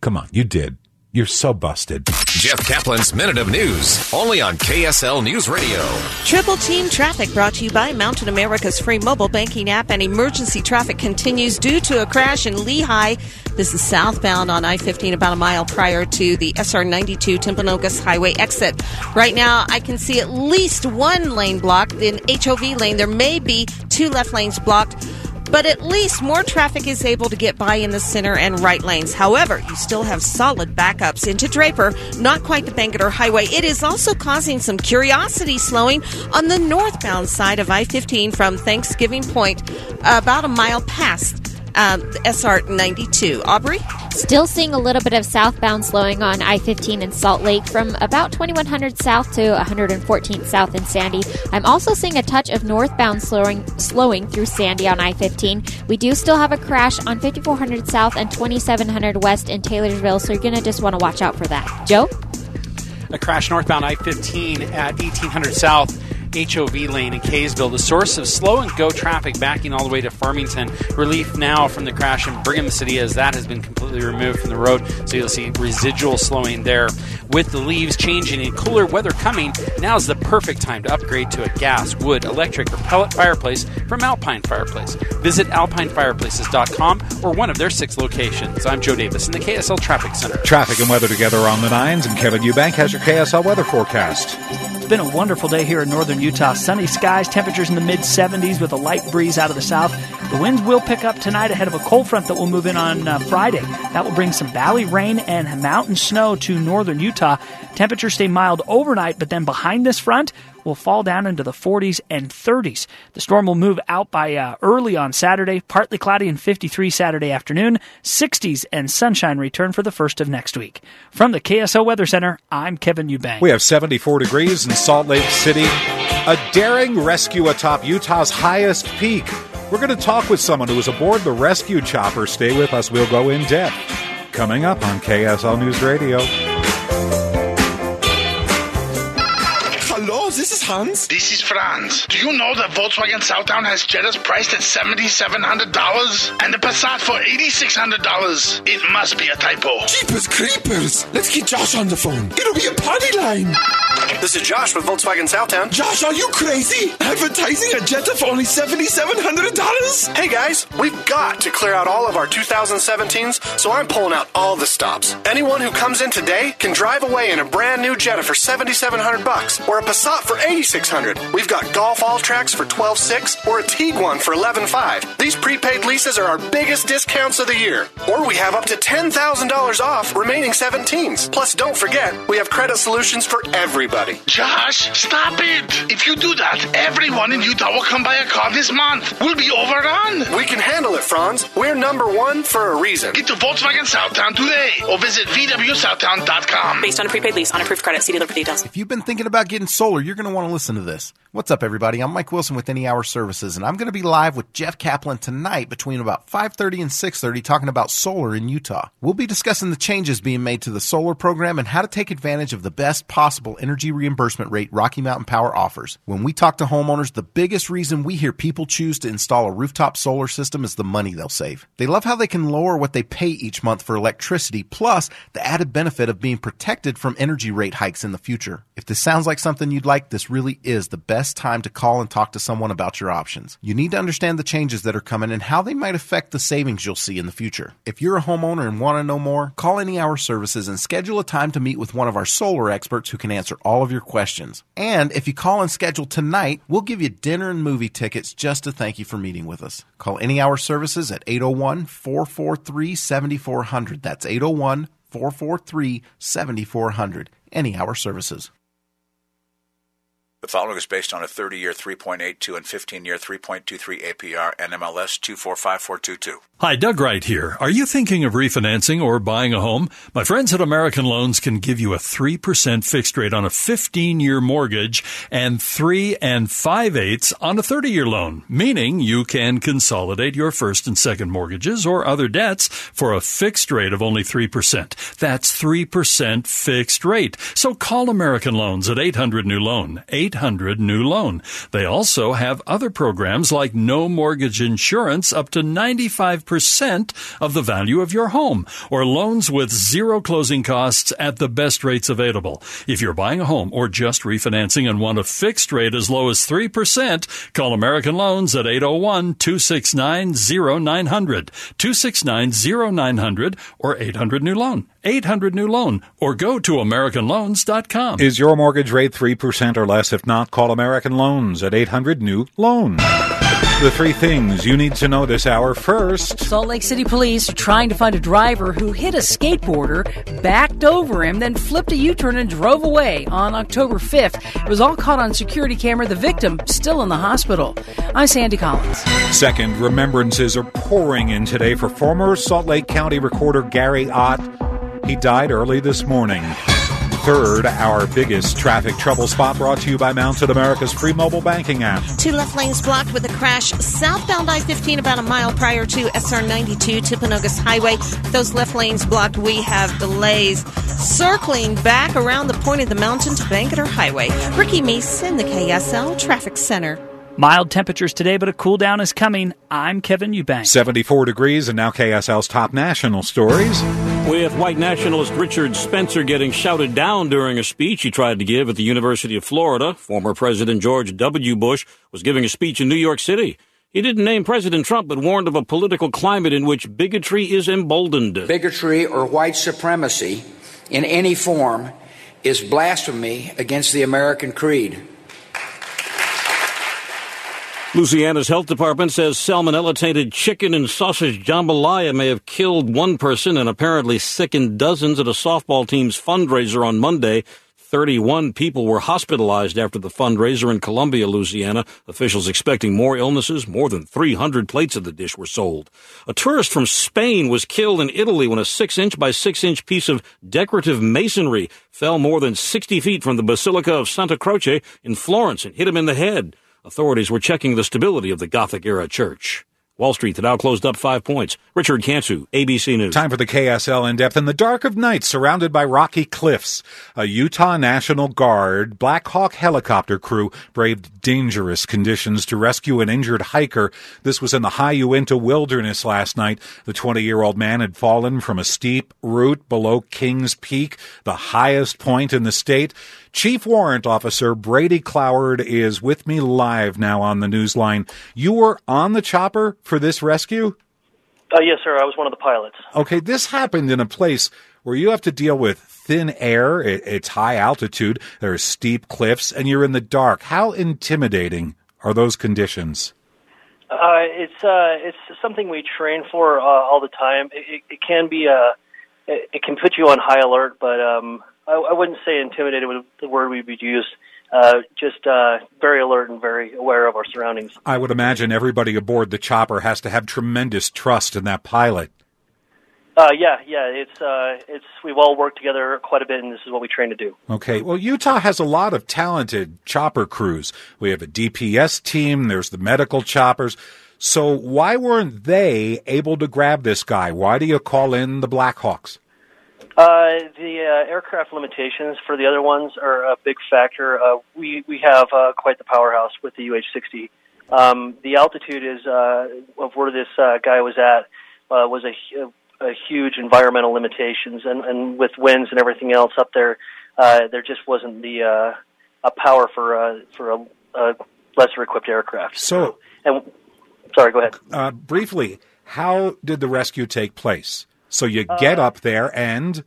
Come on, you did. You're so busted. Jeff Kaplan's Minute of News, only on KSL News Radio. Triple Team Traffic brought to you by Mountain America's free mobile banking app. And emergency traffic continues due to a crash in Lehigh. This is southbound on I-15, about a mile prior to the SR-92 Timpanogos Highway exit. Right now, I can see at least one lane blocked. In HOV lane, there may be two left lanes blocked. But at least more traffic is able to get by in the center and right lanes. However, you still have solid backups into Draper, not quite the Bangor Highway. It is also causing some curiosity slowing on the northbound side of I-15 from Thanksgiving Point, about a mile past SR-92. Aubrey? Still seeing a little bit of southbound slowing on I-15 in Salt Lake from about 2100 south to 114th south in Sandy. I'm also seeing a touch of northbound slowing through Sandy on I-15. We do still have a crash on 5400 south and 2700 west in Taylorsville, so you're going to just want to watch out for that. Joe? A crash northbound I-15 at 1800 south. HOV lane in Kaysville, the source of slow and go traffic backing all the way to Farmington. Relief now from the crash in Brigham City as that has been completely removed from the road, so you'll see residual slowing there. With the leaves changing and cooler weather coming, now's the perfect time to upgrade to a gas, wood, electric, or pellet fireplace from Alpine Fireplace. Visit alpinefireplaces.com or one of their 6 locations. I'm Joe Davis in the KSL Traffic Center. Traffic and weather together on the 9s, and Kevin Eubank has your KSL weather forecast. It's been a wonderful day here in northern Utah. Sunny skies, temperatures in the mid-70s with a light breeze out of the south. The winds will pick up tonight ahead of a cold front that will move in on Friday. That will bring some valley rain and mountain snow to northern Utah. Temperatures stay mild overnight, but then behind this front will fall down into the 40s and 30s. The storm will move out by early on Saturday, partly cloudy and 53 Saturday afternoon, 60s and sunshine return for the first of next week. From the KSL Weather Center, I'm Kevin Eubank. We have 74 degrees in Salt Lake City. A daring rescue atop Utah's highest peak. We're going to talk with someone who was aboard the rescue chopper. Stay with us. We'll go in depth. Coming up on KSL News Radio. This is Hans. This is Franz. Do you know that Volkswagen Southdown has Jettas priced at $7,700 and the Passat for $8,600? It must be a typo. Jeepers creepers. Let's get Josh on the phone. It'll be a party line. This is Josh with Volkswagen Southdown. Josh, are you crazy? Advertising a Jetta for only $7,700? Hey guys, we've got to clear out all of our 2017s, so I'm pulling out all the stops. Anyone who comes in today can drive away in a brand new Jetta for $7,700 or a Passat for $8,600. We've got golf all tracks for $12,600 or a Tiguan for $11,500. These prepaid leases are our biggest discounts of the year. Or we have up to $10,000 off remaining 17s. Plus, don't forget, we have credit solutions for everybody. Josh, stop it! If you do that, everyone in Utah will come buy a car this month. We'll be overrun. We can handle it, Franz. We're #1 for a reason. Get to Volkswagen Southtown today or visit VWSouthtown.com. Based on a prepaid lease on approved credit. See dealer for details. If you've been thinking about getting solar, you're going to want to listen to this. What's up, everybody? I'm Mike Wilson with Any Hour Services, and I'm going to be live with Jeff Kaplan tonight between about 5:30 and 6:30 talking about solar in Utah. We'll be discussing the changes being made to the solar program and how to take advantage of the best possible energy reimbursement rate Rocky Mountain Power offers. When we talk to homeowners, the biggest reason we hear people choose to install a rooftop solar system is the money they'll save. They love how they can lower what they pay each month for electricity, plus the added benefit of being protected from energy rate hikes in the future. If this sounds like something you'd like, this really is the best time to call and talk to someone about your options. You need to understand the changes that are coming and how they might affect the savings you'll see in the future. If you're a homeowner and want to know more, call Any Hour Services and schedule a time to meet with one of our solar experts who can answer all of your questions. And if you call and schedule tonight, we'll give you dinner and movie tickets just to thank you for meeting with us. Call Any Hour Services at 801-443-7400. That's 801-443-7400. Any Hour Services. The following is based on a 30-year 3.82 and 15-year 3.23 APR, NMLS 245422. Hi, Doug Wright here. Are you thinking of refinancing or buying a home? My friends at American Loans can give you a 3% fixed rate on a 15-year mortgage and 3 5/8 on a 30-year loan, meaning you can consolidate your first and second mortgages or other debts for a fixed rate of only 3%. That's 3% fixed rate. So call American Loans at 800-NEW-LOAN. 800-NEW-LOAN. They also have other programs like no mortgage insurance up to 95% of the value of your home, or loans with zero closing costs at the best rates available. If you're buying a home or just refinancing and want a fixed rate as low as 3%, call American Loans at 801-269-0900, 269-0900, or 800-NEW-LOAN. 800-NEW-LOAN, or go to AmericanLoans.com. Is your mortgage rate 3% or less? If not, call American Loans at 800-NEW-LOAN. The three things you need to know this hour. First, Salt Lake City police are trying to find a driver who hit a skateboarder, backed over him, then flipped a U-turn and drove away on October 5th. It was all caught on security camera. The victim still in the hospital. I'm Sandy Collins. Second, remembrances are pouring in today for former Salt Lake County recorder Gary Ott. He died early this morning. Third, our biggest traffic trouble spot brought to you by Mounted America's free mobile banking app. Two left lanes blocked with a crash southbound I-15 about a mile prior to SR 92 Timpanogos Highway. Those left lanes blocked. We have delays circling back around the point of the mountain to Bangor Highway. Ricky Meese in the KSL Traffic Center. Mild temperatures today, but a cool down is coming. I'm Kevin Eubank. 74 degrees, and now KSL's top national stories. With white nationalist Richard Spencer getting shouted down during a speech he tried to give at the University of Florida, former President George W. Bush was giving a speech in New York City. He didn't name President Trump, but warned of a political climate in which bigotry is emboldened. Bigotry or white supremacy in any form is blasphemy against the American creed. Louisiana's health department says salmonella-tainted chicken and sausage jambalaya may have killed one person and apparently sickened dozens at a softball team's fundraiser on Monday. 31 people were hospitalized after the fundraiser in Columbia, Louisiana. Officials expecting more illnesses. More than 300 plates of the dish were sold. A tourist from Spain was killed in Italy when a 6-inch by 6-inch piece of decorative masonry fell more than 60 feet from the Basilica of Santa Croce in Florence and hit him in the head. Authorities were checking the stability of the Gothic-era church. Wall Street, the Dow closed up 5 points. Richard Cantsu, ABC News. Time for the KSL In-Depth. In the dark of night, surrounded by rocky cliffs, a Utah National Guard Black Hawk helicopter crew braved dangerous conditions to rescue an injured hiker. This was in the High Uinta Wilderness last night. The 20-year-old man had fallen from a steep route below King's Peak, the highest point in the state. Chief Warrant Officer Brady Cloward is with me live now on the Newsline. You were on the chopper for this rescue? Yes, sir. I was one of the pilots. Okay, this happened in a place where you have to deal with thin air, it's high altitude, there are steep cliffs, and you're in the dark. How intimidating are those conditions? It's something we train for all the time. It can be it can put you on high alert, but I wouldn't say intimidated with the word we would use. Just very alert and very aware of our surroundings. I would imagine everybody aboard the chopper has to have tremendous trust in that pilot. It's we've all worked together quite a bit, and this is what we train to do. Okay. Well, Utah has a lot of talented chopper crews. We have a DPS team. There's the medical choppers. So why weren't they able to grab this guy? Why do you call in the Blackhawks? The aircraft limitations for the other ones are a big factor. We have quite the powerhouse with the UH-60. The altitude is of where this guy was at was a huge environmental limitations, and with winds and everything else up there, there just wasn't the a power for a lesser equipped aircraft. So, and sorry, go ahead. Briefly, how did the rescue take place? So you get up there, and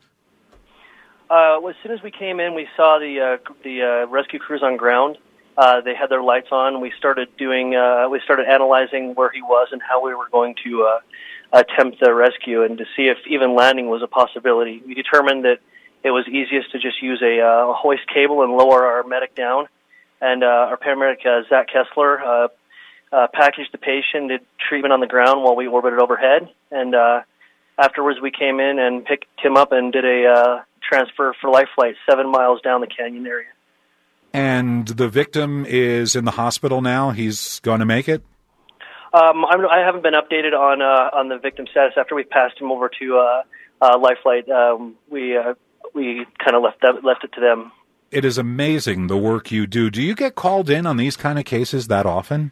well, as soon as we came in, we saw the rescue crews on ground. They had their lights on. We started doing analyzing where he was and how we were going to attempt the rescue, and to see if even landing was a possibility. We determined that it was easiest to just use a hoist cable and lower our medic down. And our paramedic, Zach Kessler, packaged the patient, did treatment on the ground while we orbited overhead. And afterwards we came in and picked him up and did a transfer for life flight 7 miles down the canyon area. And the victim is in the hospital now? He's going to make it? I haven't been updated on the victim status. After we passed him over to Life Flight, we kind of left it to them. It is amazing the work you do. Do you get called in on these kind of cases that often?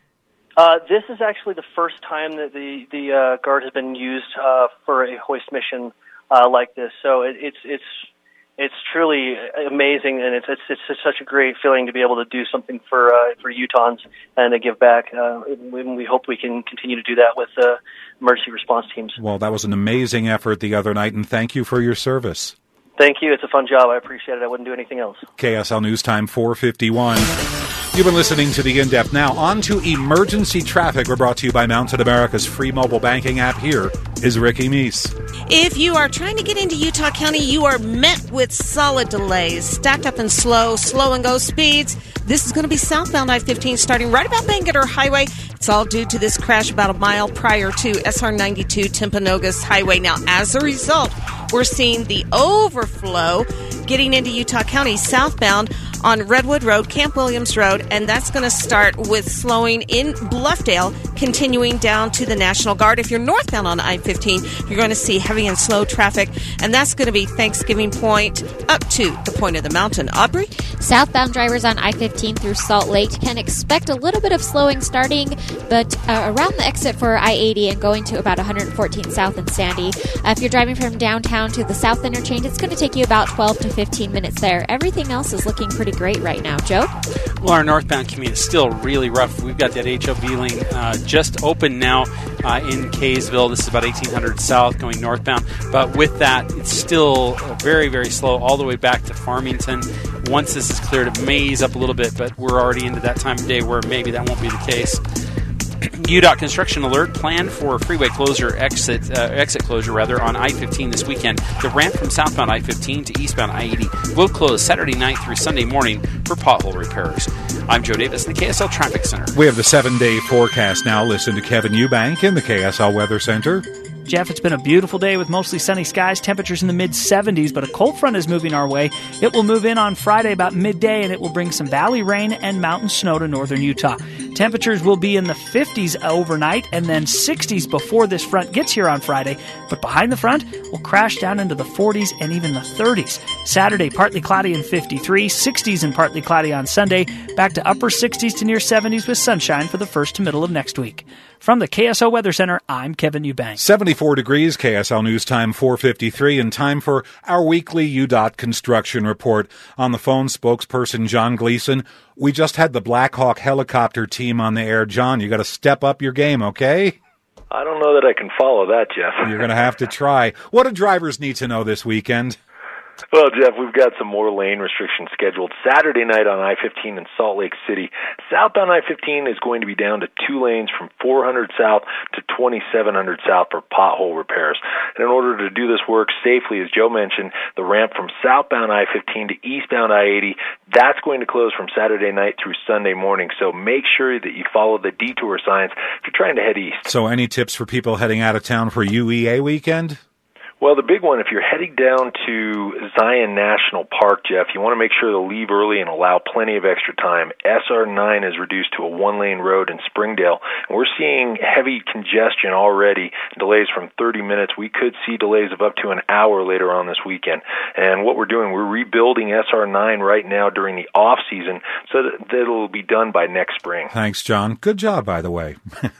This is actually the first time that the guard has been used for a hoist mission like this. So it's truly amazing, and it's just such a great feeling to be able to do something for Utahns and to give back. We hope we can continue to do that with emergency response teams. Well, that was an amazing effort the other night, and thank you for your service. Thank you. It's a fun job. I appreciate it. I wouldn't do anything else. KSL News Time 451. You've been listening to The In-Depth. Now, on to emergency traffic. We're brought to you by Mountain America's free mobile banking app. Here is Ricky Meese. If you are trying to get into Utah County, you are met with solid delays, stacked up and slow and go speeds. This is going to be southbound I-15 starting right about Bangor Highway. It's all due to this crash about a mile prior to SR 92 Timpanogos Highway. Now, as a result, we're seeing the overflow getting into Utah County southbound on Redwood Road, Camp Williams Road, and that's going to start with slowing in Bluffdale, continuing down to the National Guard. If you're northbound on I-15, you're going to see heavy and slow traffic, and that's going to be Thanksgiving Point up to the Point of the Mountain. Aubrey? Southbound drivers on I-15 through Salt Lake can expect a little bit of slowing starting, but around the exit for I-80 and going to about 114 South and Sandy. If you're driving from downtown to the South Interchange, it's going to take you about 12 to 15 minutes there. Everything else is looking pretty great right now. Joe? Well, our northbound commute is still really rough. We've got that HOV lane just open now in Kaysville. This is about 1800 South going northbound. But with that, it's still very, very slow all the way back to Farmington. Once this is cleared, it may ease up a little bit, but we're already into that time of day where maybe that won't be the case. UDOT construction alert planned for freeway closure exit closure on I-15 this weekend. The ramp from southbound I-15 to eastbound I-80 will close Saturday night through Sunday morning for pothole repairs. I'm Joe Davis, the KSL Traffic Center. We have the 7-day forecast now. Listen to Kevin Eubank in the KSL Weather Center. Jeff, it's been a beautiful day with mostly sunny skies, temperatures in the mid-70s, but a cold front is moving our way. It will move in on Friday about midday, and it will bring some valley rain and mountain snow to northern Utah. Temperatures will be in the 50s overnight and then 60s before this front gets here on Friday, but behind the front will crash down into the 40s and even the 30s. Saturday, partly cloudy and 53, 60s and partly cloudy on Sunday, back to upper 60s to near 70s with sunshine for the first to middle of next week. From the KSL Weather Center, I'm Kevin Eubank. 74 degrees, KSL News Time 453, and time for our weekly UDOT construction report. On the phone, spokesperson John Gleason. We just had the Black Hawk helicopter team on the air. John, you got to step up your game, okay? I don't know that I can follow that, Jeff. You're going to have to try. What do drivers need to know this weekend? Well, Jeff, we've got some more lane restrictions scheduled Saturday night on I-15 in Salt Lake City. Southbound I-15 is going to be down to 2 lanes from 400 South to 2700 South for pothole repairs. And in order to do this work safely, as Joe mentioned, the ramp from southbound I-15 to eastbound I-80, that's going to close from Saturday night through Sunday morning. So make sure that you follow the detour signs if you're trying to head east. So any tips for people heading out of town for UEA weekend? Well, the big one, if you're heading down to Zion National Park, Jeff, you want to make sure to leave early and allow plenty of extra time. SR9 is reduced to a one-lane road in Springdale, and we're seeing heavy congestion already, delays from 30 minutes. We could see delays of up to an hour later on this weekend. And what we're doing, we're rebuilding SR9 right now during the off-season so that it'll be done by next spring. Thanks, John. Good job, by the way.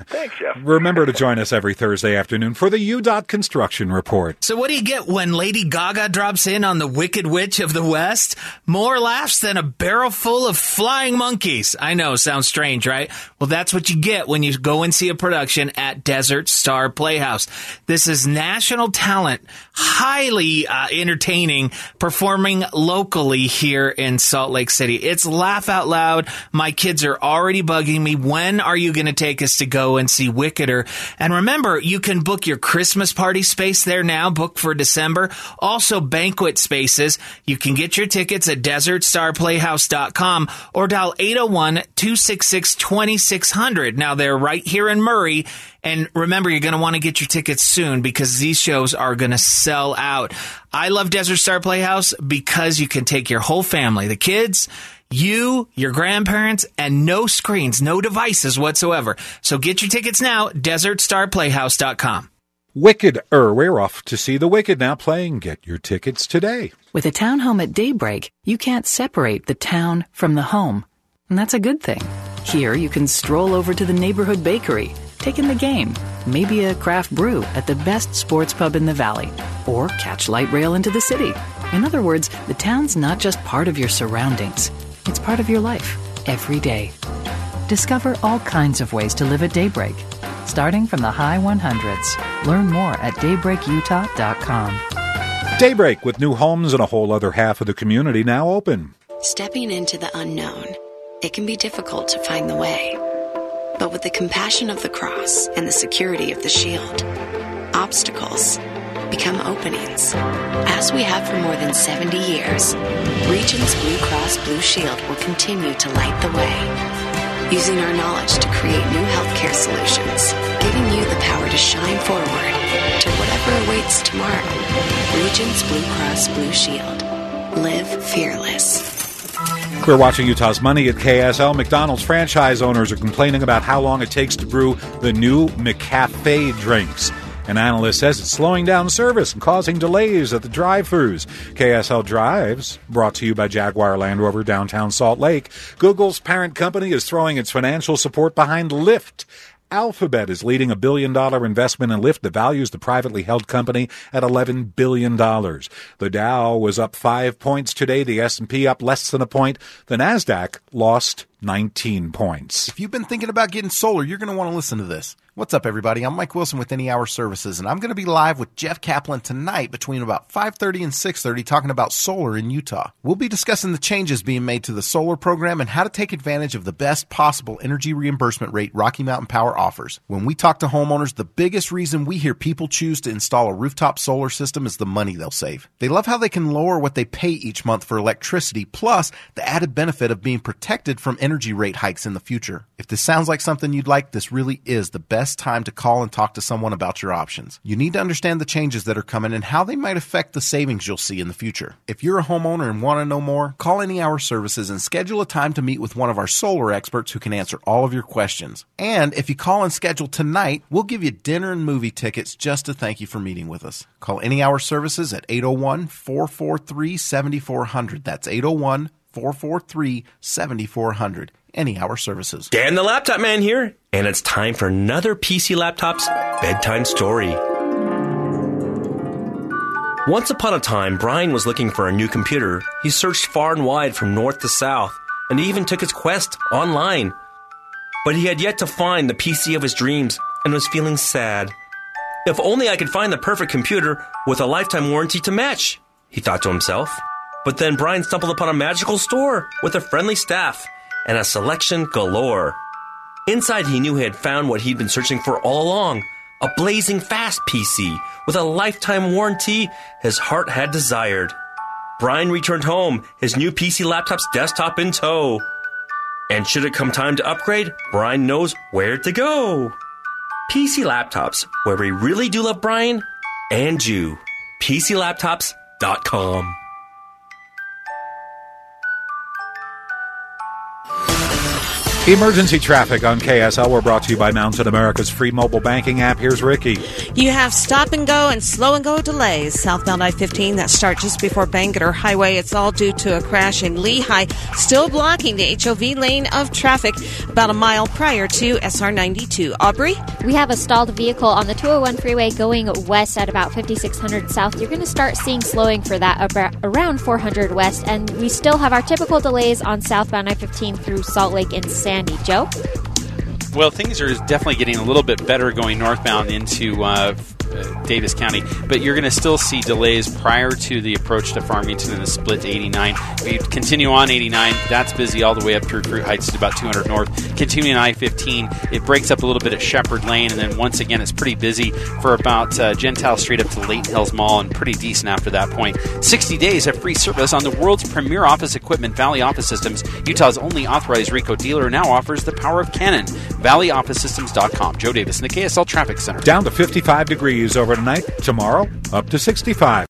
Thanks, Jeff. Remember to join us every Thursday afternoon for the U-Dot Construction Report. So what do you get when Lady Gaga drops in on the Wicked Witch of the West? More laughs than a barrel full of flying monkeys. I know, sounds strange, right? Well, that's what you get when you go and see a production at Desert Star Playhouse. This is national talent, highly entertaining, performing locally here in Salt Lake City. It's laugh out loud. My kids are already bugging me. When are you going to take us to go and see Wickeder? And remember, you can book your Christmas party space there now. Book for December. Also, banquet spaces. You can get your tickets at DesertStarPlayhouse.com or dial 801-266-2600. Now, they're right here in Murray. And remember, you're going to want to get your tickets soon because these shows are going to sell out. I love Desert Star Playhouse because you can take your whole family, the kids, you, your grandparents, and no screens, no devices whatsoever. So get your tickets now, DesertStarPlayhouse.com. Wickeder. We're off to see The Wicked now playing. Get your tickets today. With a townhome at daybreak, you can't separate the town from the home. And that's a good thing. Here, you can stroll over to the neighborhood bakery, take in the game, maybe a craft brew at the best sports pub in the valley, or catch light rail into the city. In other words, the town's not just part of your surroundings. It's part of your life, every day. Discover all kinds of ways to live at daybreak, starting from the high 100s. Learn more at daybreakutah.com. Daybreak, with new homes and a whole other half of the community now open. Stepping into the unknown, it can be difficult to find the way. But with the compassion of the cross and the security of the shield, obstacles become openings. As we have for more than 70 years, Regents Blue Cross Blue Shield will continue to light the way, using our knowledge to create new healthcare solutions, giving you the power to shine forward to whatever awaits tomorrow. Regents Blue Cross Blue Shield. Live fearless. We're watching Utah's Money at KSL. McDonald's franchise owners are complaining about how long it takes to brew the new McCafé drinks. An analyst says it's slowing down service and causing delays at the drive-thrus. KSL Drives, brought to you by Jaguar Land Rover downtown Salt Lake. Google's parent company is throwing its financial support behind Lyft. Alphabet is leading $1 billion investment in Lyft that values the privately held company at $11 billion. The Dow was up 5 points today, the S&P up less than a point. The NASDAQ lost 19 points. If you've been thinking about getting solar, you're going to want to listen to this. What's up, everybody? I'm Mike Wilson with Any Hour Services, and I'm going to be live with Jeff Kaplan tonight between about 5:30 and 6:30 talking about solar in Utah. We'll be discussing the changes being made to the solar program and how to take advantage of the best possible energy reimbursement rate Rocky Mountain Power offers. When we talk to homeowners, the biggest reason we hear people choose to install a rooftop solar system is the money they'll save. They love how they can lower what they pay each month for electricity, plus the added benefit of being protected from energy rate hikes in the future. If this sounds like something you'd like, this really is the best time to call and talk to someone about your options. You need to understand the changes that are coming and how they might affect the savings you'll see in the future. If you're a homeowner and want to know more, call Any Hour Services and schedule a time to meet with one of our solar experts who can answer all of your questions. And if you call and schedule tonight, we'll give you dinner and movie tickets just to thank you for meeting with us. Call Any Hour Services at 801-443-7400. That's 801-443-7400. Any Hour Services. Dan the Laptop Man here, and it's time for another PC Laptop's bedtime story. Once upon a time, Brian was looking for a new computer. He searched far and wide from north to south, and even took his quest online. But he had yet to find the PC of his dreams, and was feeling sad. If only I could find the perfect computer with a lifetime warranty to match, he thought to himself. But then Brian stumbled upon a magical store with a friendly staff and a selection galore. Inside, he knew he had found what he'd been searching for all along, a blazing fast PC with a lifetime warranty his heart had desired. Brian returned home, his new PC Laptop's desktop in tow. And should it come time to upgrade, Brian knows where to go. PC Laptops, where we really do love Brian and you. PCLaptops.com. Emergency traffic on KSL. We're brought to you by Mountain America's free mobile banking app. Here's Ricky. You have stop and go and slow and go delays. Southbound I-15 that start just before Bangor Highway. It's all due to a crash in Lehigh, still blocking the HOV lane of traffic about a mile prior to SR 92. Aubrey? We have a stalled vehicle on the 201 freeway going west at about 5600 South. You're going to start seeing slowing for that around 400 West, and we still have our typical delays on southbound I-15 through Salt Lake and Sandy. Joe? Well, things are definitely getting a little bit better going northbound into Davis County, but you're going to still see delays prior to the approach to Farmington and the split to 89. We continue on 89. That's busy all the way up to Recruit Heights to about 200 North. Continuing I-15, it breaks up a little bit at Shepherd Lane, and then once again it's pretty busy for about Gentile Street up to Leighton Hills Mall, and pretty decent after that point. 60 days of free service on the world's premier office equipment, Valley Office Systems, Utah's only authorized RICO dealer, now offers the power of Canon. ValleyOfficeSystems.com. Joe Davis in the KSL Traffic Center. Down to 55 degrees overnight. Tomorrow, up to 65.